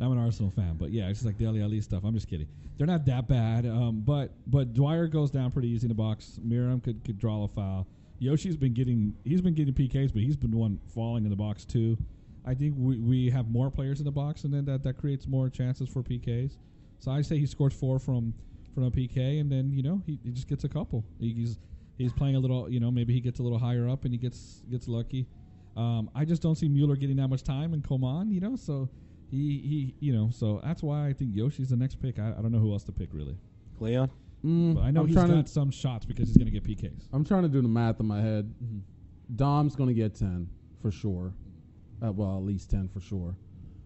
I'm an Arsenal fan, but yeah, it's just like the Ali Ali stuff. I'm just kidding. They're not that bad. Um, but but Dwyer goes down pretty easy in the box. Merrim could could draw a foul. Yoshi's been getting he's been getting P Ks, but he's been one falling in the box too. I think we, we have more players in the box, and then that, that creates more chances for P Ks. So I say he scores four from, from a P K, and then, you know, he, he just gets a couple. He, he's he's playing a little, you know, maybe he gets a little higher up and he gets gets lucky. Um, I just don't see Mueller getting that much time and Coman, you know, so he, he you know, so that's why I think Yoshi's the next pick. I, I don't know who else to pick, really. Leon? Mm, but I know I'm he's got some shots because he's going to get P Ks. I'm trying to do the math in my head. Mm-hmm. Dom's going to get ten for sure. Uh, well, at least ten for sure.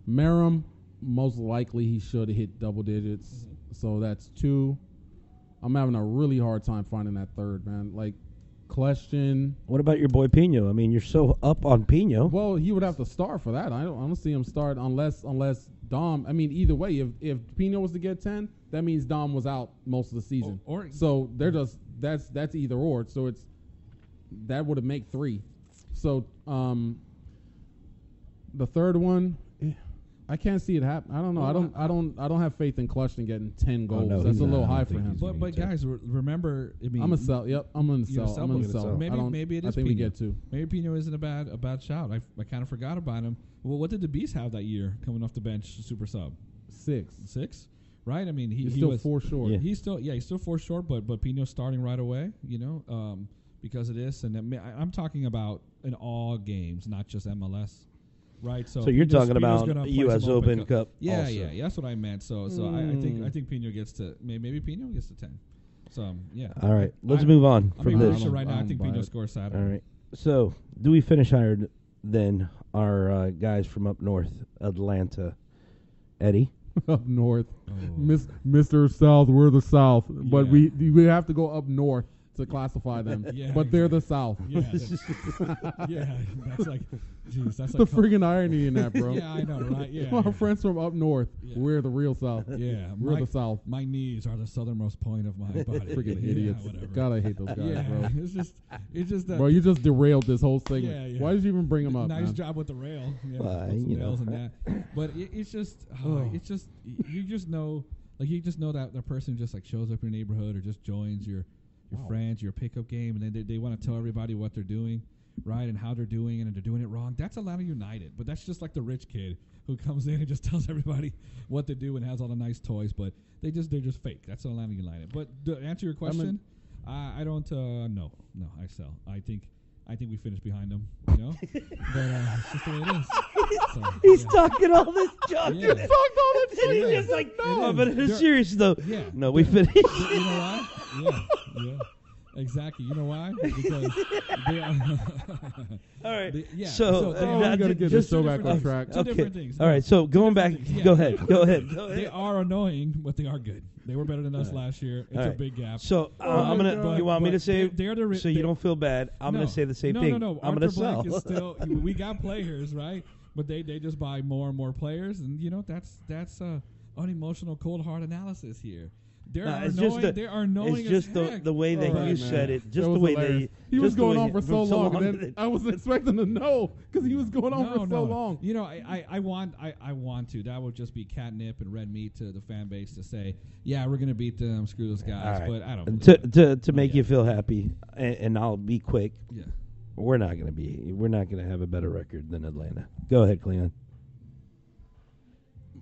Merrim, most likely he should hit double digits. Mm-hmm. So that's two. I'm having a really hard time finding that third, man. Like, question. What about your boy Pino? I mean, you're so up on Pino. Well, he would have to start for that. I don't, I don't see him start unless unless Dom. I mean, either way, if, if Pino was to get ten, that means Dom was out most of the season. Oh, or so they're just that's that's either or. So it's that would make three. So um. The third one, I can't see it happen. I don't know. Well, I don't. I don't. I don't have faith in Clutchton getting ten goals. Oh no, that's a little high for him. But, but guys, re- remember, I mean, I'm a sell. Yep, I'm gonna sell. sell. I'm gonna sell. sell. Maybe, maybe it is. I think Pino. we get two. Maybe Pino isn't a bad a bad shout. I, I kind of forgot about him. Well, what did the Beast have that year coming off the bench? Super sub. Six. Six. Right. I mean, he, he's he still was, four short. Yeah. He's still yeah. He's still four short. But but Pino's starting right away. You know, um, because of this, and then, I, I'm talking about in all games, not just M L S. Right, so, so you're Pino's, talking Pino's about U S Open Cup. Cup yeah, also. yeah, yeah, that's what I meant. So, so mm. I, I think I think Pino gets to may, maybe Pino gets to ten. So um, yeah. All right, let's I, move on from I mean, this. Sure right now, I think Pino scores Saturday. All right. So do we finish higher than our uh, guys from up north, Atlanta, Eddie? Up north, oh. Miss, Mister South. We're the South, yeah. but we we have to go up north. to classify them, yeah, but they're the South. Yeah, that's, yeah, that's like, geez, that's the like friggin' com- irony in that, bro. Yeah, I know, right? Yeah, my yeah. friends from up north, yeah. we're the real South. Yeah, we're my, the South. My knees are the southernmost point of my body. Friggin' yeah, idiots! Whatever. God, I hate those guys, yeah, bro. It's just, it's just that. Bro, you just derailed this whole thing. Yeah, yeah. Why did you even bring them up? Nice man? job with the rail. Yeah, well, you know, and that. But it, it's just, oh, it's just, you just know. Like, you just know that the person just, like, shows up in your neighborhood or just joins your, your wow. friends, your pickup game, and then they, they want to tell everybody what they're doing, right, and how they're doing, and if they're doing it wrong. That's Atlanta United, but that's just like the rich kid who comes in and just tells everybody what to do and has all the nice toys, but they just, they're just fake. That's Atlanta United. But to answer your question, I, I don't uh, – no. No, I sell. I think – I think we finished behind him, you know? But uh, it's just the way it is. So, he's yeah. talking all this junk. Yeah. He's talking all this junk. He's just like, no. But it's serious, though. Yeah. No, we finished. You know why? Yeah, yeah. Exactly. You know why? Because they are all right. They, yeah. So, so oh, we got to get this show back on track. Two okay. different things. All right. So going back, yeah. go ahead. Go ahead. Go ahead. They are annoying, but they are good. They were better than us right. last year. It's right. a big gap. So uh, oh I'm gonna. God. You want me to say? They're, they're ri- so you don't feel bad. I'm no. gonna say the same no, thing. No, no, no. I'm Arthur gonna Blank sell. Is still, we got players, right? But they they just buy more and more players, and you know that's that's uh, unemotional cold hard analysis here. They're no, it's just, the, they are it's just the, the way that right, you man. said it. Just the way hilarious. that you, he was going on for so long. And I was expecting to know because he was going on no, for so no. long. You know, I, I, I want I, I want to. That would just be catnip and red meat to the fan base to say, yeah, we're gonna beat them. Screw those guys. Right. But I don't. To to, to make oh, yeah. you feel happy, and, and I'll be quick. Yeah, we're not gonna be. We're not gonna have a better record than Atlanta. Go ahead, Cleon.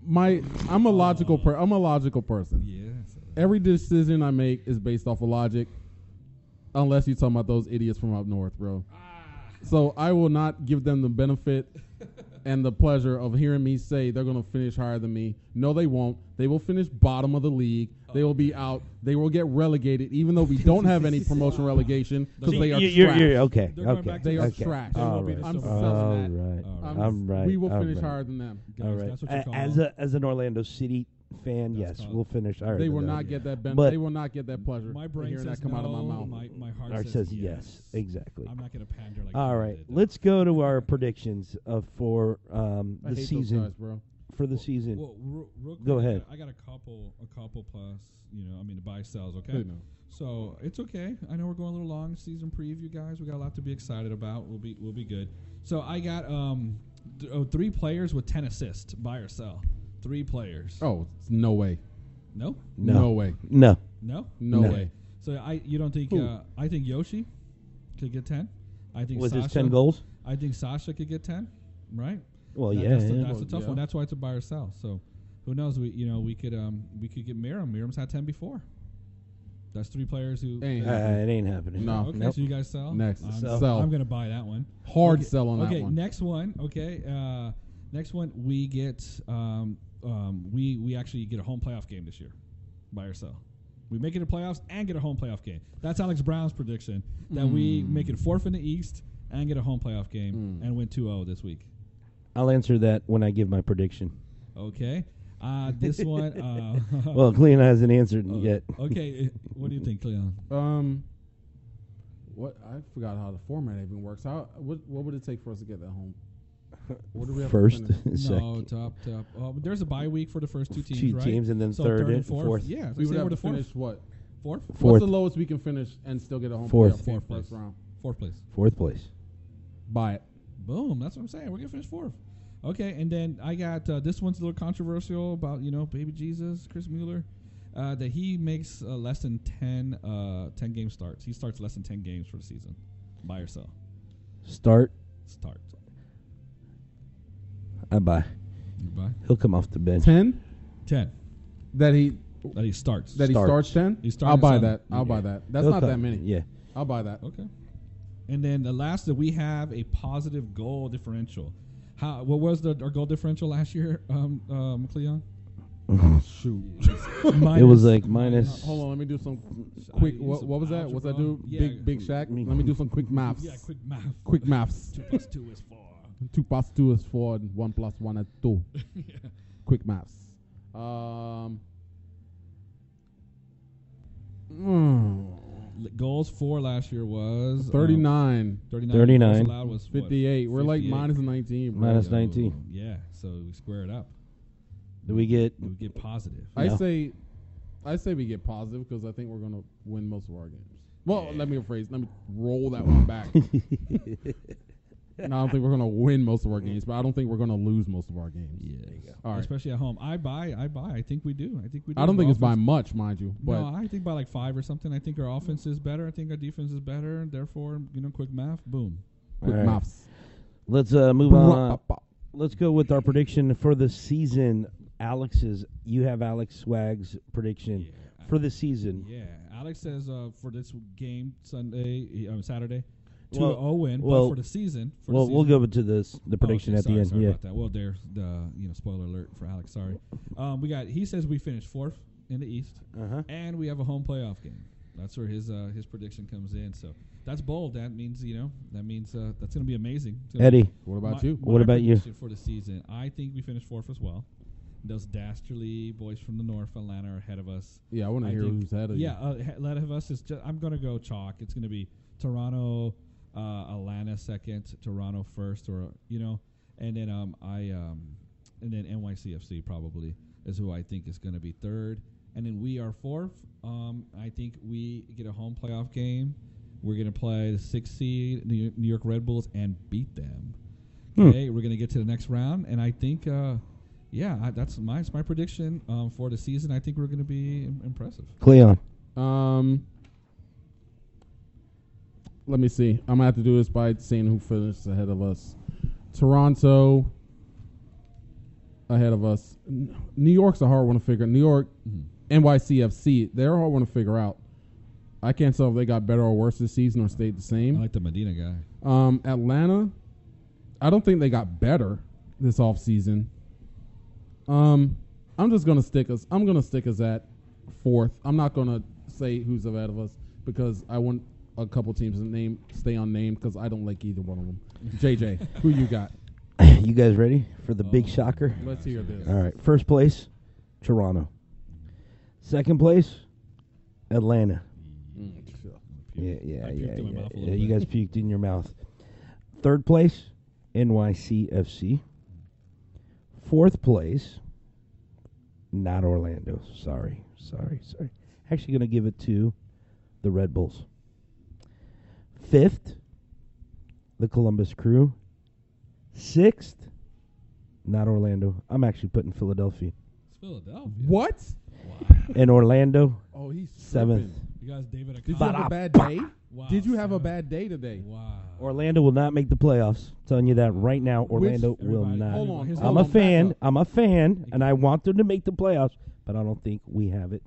My I'm a logical per. I'm a logical person. Yeah. Every decision I make is based off of logic, unless you're talking about those idiots from up north, bro. Ah. So I will not give them the benefit and the pleasure of hearing me say they're going to finish higher than me. No, they won't. They will finish bottom of the league. Oh. They will be out. They will get relegated, even though we don't have any promotion relegation because so they are you're, trash. You're, okay, okay. They are okay. trash. All right. I'm selling All that. Right. I'm, I'm right. We will All finish right. higher than them. Guys, All right. That's what you as, a, as an Orlando City fan, that's yes, we'll finish. Right, they will then, not yeah. get that. Ben- but they will not get that pleasure. My brain says that come no, out of my mouth. My, my heart, heart says, says yes. yes. Exactly. I'm not going to pander like. All right, let's go to our predictions of for um I the hate season, those guys, bro. For the well, season. Well, real, real quick, go ahead. I got a couple, a couple plus. You know, I mean, the buy sells. Okay. Good. So it's okay. I know we're going a little long. Season preview, guys. We got a lot to be excited about. We'll be, we'll be good. So I got um th- oh, three players with ten assists. Buy or sell. Three players. Oh, no way. No? No, no way. No. No? No, no way. So I, you don't think? Uh, I think Yoshi could get ten. I think with Sasha, his ten goals. I think Sasha could get ten. Right. Well, that, yeah, that's, yeah. The, that's well, a tough yeah. one. That's why it's a buy or sell. So, who knows? We, you know, we could, um, we could get Merrim. Merrim's had ten before. That's three players who. Ain't uh, it ain't happening. No. Okay, nope. So you guys sell. Next, I'm, sell. I'm gonna buy that one. Hard okay. sell on okay, that one. Okay, next one. Okay, uh, next one we get. Um, Um, we, we actually get a home playoff game this year, buy or sell. We make it to playoffs and get a home playoff game. That's Alex Brown's prediction, that mm. we make it fourth in the East and get a home playoff game mm. and win two oh this week. I'll answer that when I give my prediction. Okay. Uh, this one. Uh, well, Cleon hasn't answered uh, yet. Okay. What do you think, Cleon? Um, what I forgot how the format even works. How what what would it take for us to get that home? What do we have first, to second. No, top, top. Uh, there's a bye week for the first two teams, two right? Two teams and then so third, third and fourth. fourth. Yeah, so we would have to finish what? Fourth? Fourth. What's the lowest we can finish and still get a home fourth. playoff? Fourth, fourth place. Round. Fourth place. Fourth place. Buy it. Boom. That's what I'm saying. We're going to finish fourth. Okay, and then I got uh, this one's a little controversial about, you know, baby Jesus, Chris Mueller, uh, that he makes uh, less than ten, uh, ten game starts. He starts less than ten games for the season. Buy or sell? Start. Start. I buy. You buy. He'll come off the bench. Ten? Ten. That he that he starts. That starts. he starts ten? He starts I'll buy seven. that. I'll yeah. buy that. That's He'll not come. that many. Yeah. I'll buy that. Okay. And then the last that we have a positive goal differential. How what was the our goal differential last year, um, um Cleon? Shoot. It was like minus. Hold on, let me do some quick. What, what was that? What's that dude? Yeah. Big Big Shaq? Me. Let me do some quick maths. Yeah, quick math. Quick maths. Two plus two is four. Two plus two is four, and one plus one is two. yeah. Quick maths. Um, mm. goals for last year was thirty-nine. Uh, thirty-nine. thirty-nine. Allowed was fifty-eight. We're fifty-eight. Like minus nineteen. Bro. Minus nineteen. Oh, yeah. So we square it up. Do we get? Do we get positive? I no. say, I say we get positive because I think we're gonna win most of our games. Well, yeah. let me rephrase. Let me roll that one back. No, I don't think we're going to win most of our games, but I don't think we're going to lose most of our games. Yeah, all right. Especially at home. I buy, I buy. I think we do. I think we. Do. I don't think offense. It's by much, mind you. But no, I think by like five or something. I think our offense is better. I think our defense is better. And therefore, you know, quick math, boom. Quick right. maths. Let's uh, move on. Let's go with our prediction for the season. Alex's, you have Alex Swag's prediction yeah, for the season. Yeah, Alex says uh, for this game Sunday, um, Saturday. two oh well, win, well, but for the season. For well, the season, we'll go to this, the prediction oh, okay, at sorry, the end. Sorry yeah. about that. Well, there's the you know spoiler alert for Alex. Sorry. Um, we got. He says we finish fourth in the East, uh-huh. and we have a home playoff game. That's where his uh, his prediction comes in. So that's bold. That means you know that means uh, that's going to be amazing. Eddie, be what about my, you? My what about you for the season? I think we finish fourth as well. Those dastardly boys from the north, Atlanta, are ahead of us. Yeah, I want to hear who's ahead of yeah, you. Yeah, uh, ahead of us is. Just, I'm going to go chalk. It's going to be Toronto. Uh, Atlanta second, Toronto first, or you know, and then um I um and then N Y C F C probably is who I think is going to be third, and then we are fourth. Um, I think we get a home playoff game. We're going to play the sixth seed New York Red Bulls and beat them. Okay, hmm. we're going to get to the next round, and I think uh yeah I, that's my that's my prediction um for the season. I think we're going to be im- impressive. Cleon. Um. Let me see. I'm going to have to do this by seeing who finished ahead of us. Toronto ahead of us. New York's a hard one to figure out. New York, mm-hmm. N Y C F C, they're a hard one to figure out. I can't tell if they got better or worse this season or stayed the same. I like the Medina guy. Um, Atlanta, I don't think they got better this offseason. Um, I'm just going to stick us. I'm going to stick us at fourth. I'm not going to say who's ahead of us because I want – a couple teams and name stay unnamed because I don't like either one of them. J J, who you got? You guys ready for the oh, big shocker? Let's hear this. All right, first place, Toronto. Second place, Atlanta. Mm. Yeah, yeah, I yeah. yeah, yeah, yeah you guys puked in your mouth. Third place, N Y C F C. Fourth place, not Orlando. Sorry, sorry, sorry. Actually, gonna give it to the Red Bulls. Fifth, the Columbus Crew. Sixth, not Orlando. I'm actually putting Philadelphia. It's Philadelphia. What? Wow. And Orlando. Oh, he's seventh. You guys, David, did you have a bad day? Wow, did you have seven. a bad day today? Wow. Orlando will not make the playoffs. I'm telling you that right now. Orlando will not. Hold on, I'm a fan. I'm a fan, and I want them to make the playoffs, but I don't think we have it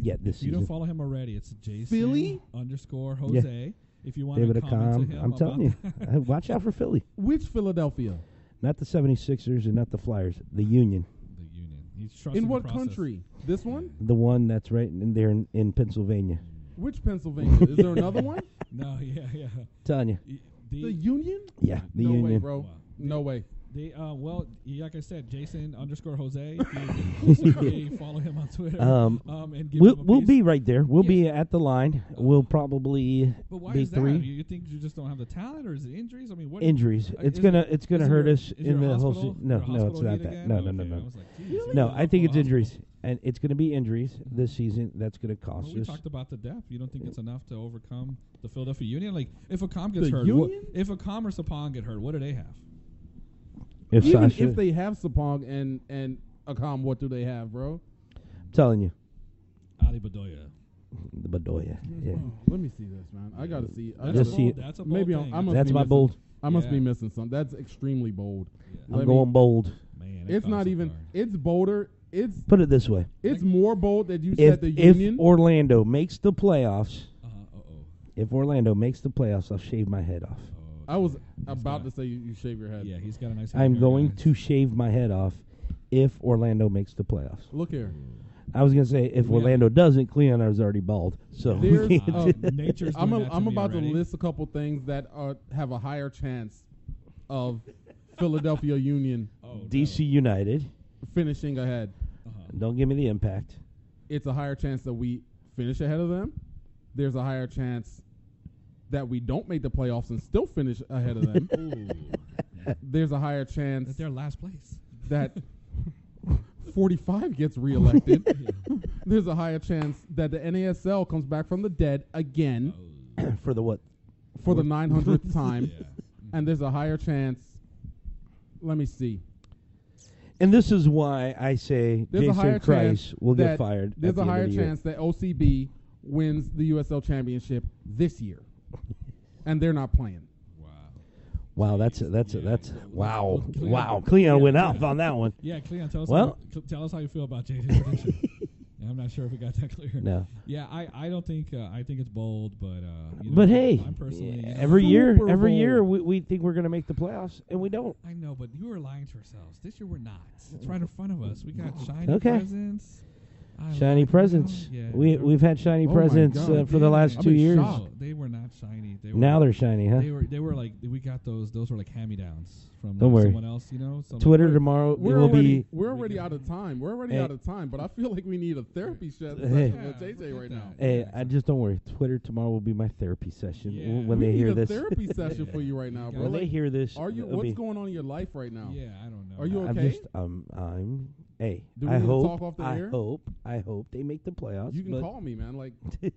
yet this if you season. You don't follow him already. It's Jason Philly? underscore Jose. Yeah. If you want David to comment to him, I'm telling you, watch out for Philly. Which Philadelphia? Not the seventy-sixers and not the Flyers. The Union. The Union. He's trusting in what the country? This one? The one that's right in there in, in Pennsylvania. Which Pennsylvania? Is there another one? No, yeah, yeah. Telling you. Y- the, the Union? Yeah, the no Union. No way, bro. Wow. No the, way. They, uh, well, like I said, Jason underscore Jose. If follow him on Twitter. Um, um, and give we'll, him a we'll be right there. We'll yeah. be at the line. Uh, we'll probably but why be is that? three. You think you just don't have the talent, or is it injuries? I mean, what injuries? Is it's is gonna it's gonna hurt there, us in the whole season. No, no, it's not that. Again? No, no, no, okay. no. I was like, really? No, I think it's injuries, and it's gonna be injuries this season. That's gonna cost well, we us. We talked about the depth. You don't think it's enough to overcome the Philadelphia Union? Like, if a com gets the hurt, what, if a com or Sapong get hurt, what do they have? If Even Sasha, if they have Sapong and, and Akam, what do they have, bro? I'm telling you. Ali Bedoya. The Bedoya, yeah. Oh, let me see this, man. I got to see. I gotta see bold, that's a bold Maybe thing. I must that's be my missing, bold. I must yeah. be missing something. That's extremely bold. Yeah. I'm going bold. Man, it's not even. Hard. It's bolder. It's Put it this way. It's more bold that you if, said the Union. If Orlando makes the playoffs, uh-huh, if Orlando makes the playoffs, I'll shave my head off. I was about to say you, you shave your head. Yeah, he's got a nice head. I'm going guys. to shave my head off if Orlando makes the playoffs. Look here. I was going to say if yeah. Orlando doesn't, Cleon is already bald. So uh, nature's I'm, a, I'm about already. to list a couple things that are, have a higher chance of Philadelphia Union. Oh, D C no. United. Finishing ahead. Uh-huh. Don't give me the impact. It's a higher chance that we finish ahead of them. there's a higher chance that we don't make the playoffs and still finish ahead of them. Ooh. There's a higher chance that they're last place. That forty-five gets reelected. Yeah. There's a higher chance that the N A S L comes back from the dead again. Oh. For the what? For, For the nine hundredth time. Yeah. And there's a higher chance. Let me see. And this is why I say there's Jason Christ will get fired. There's a higher chance that O C B wins the U S L championship this year. And they're not playing. Wow. Wow, that's a, that's yeah. a, that's wow. Cleon, wow. Cleon went yeah. off on that one. Yeah, Cleon, tell us well, how, tell us how you feel about Jason's prediction. Yeah, I'm not sure if we got that clear. No. Yeah, I, I don't think uh, I think it's bold, but uh, you know, but hey, I'm personally yeah, every year every bold. year we, we think we're going to make the playoffs and we don't. I know, but you are lying to yourselves. This year we're not. It's right in front of us. We got shiny okay. presents. I shiny presents. Yeah, we we've had shiny oh presents uh, for yeah, the last I'm two years. Shock. They were not shiny. They were now like, they're shiny, huh? They were they were like we got those. Those were like hand-me-downs from like someone else, you know. So Twitter like, tomorrow we're will already, be. We're already out of time. We're already hey. out of time. But I feel like we need a therapy session hey. yeah, with J J right that. now. Hey, I just don't worry. Twitter tomorrow will be my therapy session yeah. when we they need hear a this. Therapy session for you right now, bro. When they hear this, are you? What's going on in your life right now? Yeah, I don't know. Are you okay? I'm I'm. Hey, Do we I, need hope, to talk off the I air? hope, I hope they make the playoffs. You can call me, man. Like,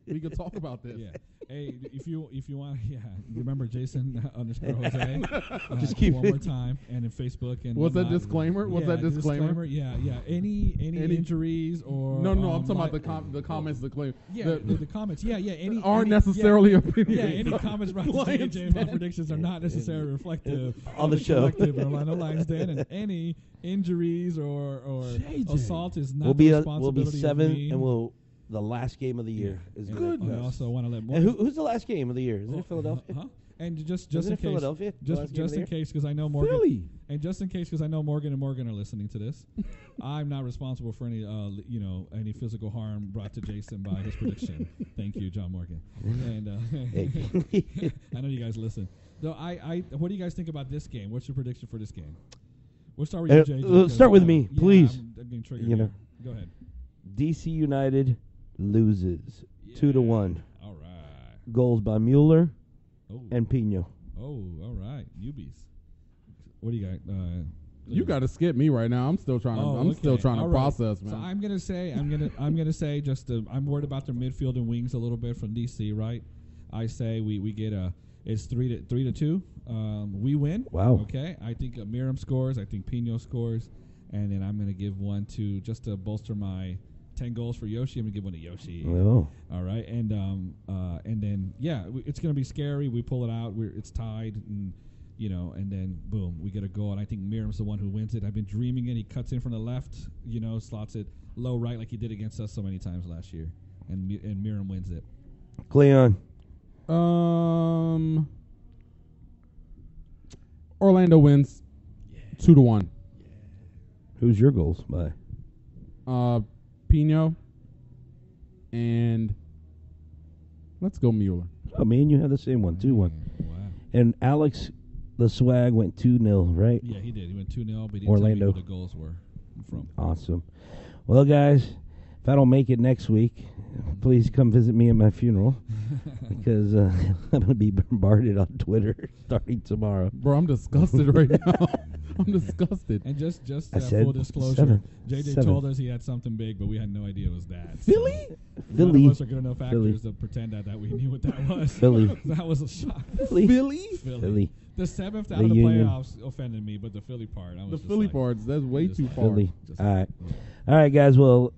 we can talk about this. Yeah. Hey, d- if you if you want, yeah. Remember Jason uh, underscore Jose. Uh, Just keep one it. more time, and in Facebook and. What's that disclaimer? What's yeah, that disclaimer? disclaimer? Yeah, yeah. Any any, any injuries or no, no. Um, I'm talking about the com- the comments, the claim. Yeah, the, the, the comments. Yeah, yeah. Any aren't any, necessarily yeah, opinions. Yeah, any comments about the James my predictions are not necessarily reflective on the, the show. Orlando Lions Den and any. Injuries or, or assault is not we'll be the responsibility a, We'll be seven, of me. and we'll the last game of the year yeah. is good. I also want to let more. Who, who's the last game of the year? Is well, it Philadelphia? Huh? And just just Isn't in case, Philadelphia? just just in case, because I know Morgan. Philly. And just in case, because I know Morgan and Morgan are listening to this, I'm not responsible for any uh, you know any physical harm brought to Jason by his prediction. Thank you, John Morgan. And uh, I know you guys listen. Though so I, I, what do you guys think about this game? What's your prediction for this game? We'll start with uh, you, J J. Start with uh, me, please. Yeah, I'm, I'm triggered you know. Go ahead. D C United loses yeah. two to one. All right. Goals by Mueller oh. and Pino. Oh, all right, newbies. What do you got? Uh, you got to skip me right now. I'm still trying. Oh, to, I'm okay. still trying all to right. process, man. So I'm gonna say, I'm gonna, I'm gonna say, just to, I'm worried about their midfield and wings a little bit from D C, right? I say we, we get a. It's three to three to two. Um, we win. Wow. Okay. I think uh, Miram scores. I think Pino scores, and then I'm gonna give one to just to bolster my ten goals for Yoshi. I'm gonna give one to Yoshi. Oh. All right. And um uh and then yeah, w- it's gonna be scary. We pull it out. We're it's tied, and you know, and then boom, we get a goal. And I think Miram's the one who wins it. I've been dreaming it. He cuts in from the left. You know, slots it low right like he did against us so many times last year, and and Miram wins it. Cleon. Um, Orlando wins yeah. two to one. Yeah. Who's your goals by? Uh, Pino and let's go Mueller. Oh, me and you have the same one, two one. Wow. And Alex, the swag went two nil, right? Yeah, he did. He went two nil, but he didn't know who the goals were from. Awesome. Well, guys. If I don't make it next week, please come visit me at my funeral because uh, I'm going to be bombarded on Twitter starting tomorrow. Bro, I'm disgusted right now. I'm disgusted. And just, just uh, full disclosure, seven, J J seven. told us he had something big, but we had no idea it was that. Philly? So Philly. None of us are good enough actors Philly. to pretend that, that we knew what that was. Philly. That was a shock. Philly? Philly. Philly. Philly. The seventh out the of the union. playoffs offended me, but the Philly part. I was the just Philly like, parts, that's way too like, far. Philly. All right. All right, guys, well...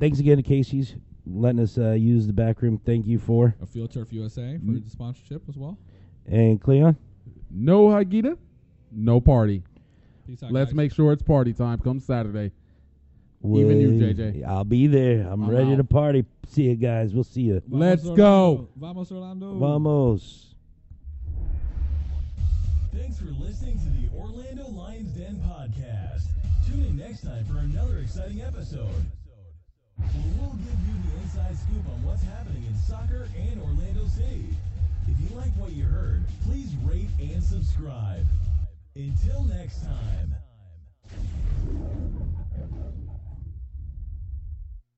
Thanks again to Casey's letting us uh, use the back room. Thank you for... A Field Turf U S A for mm. the sponsorship as well. And Cleon? No Hagita, no party. Peace out, Let's guys. make sure it's party time come Saturday. Well, even you, J J. I'll be there. I'm, I'm ready out. to party. See you guys. We'll see you. Vamos Let's Orlando. go. Vamos, Orlando. Vamos. Thanks for listening to the Orlando Lions Den podcast. Tune in next time for another exciting episode. Well, we'll give you the inside scoop on what's happening in soccer and Orlando City. If you like what you heard, please rate and subscribe. Until next time.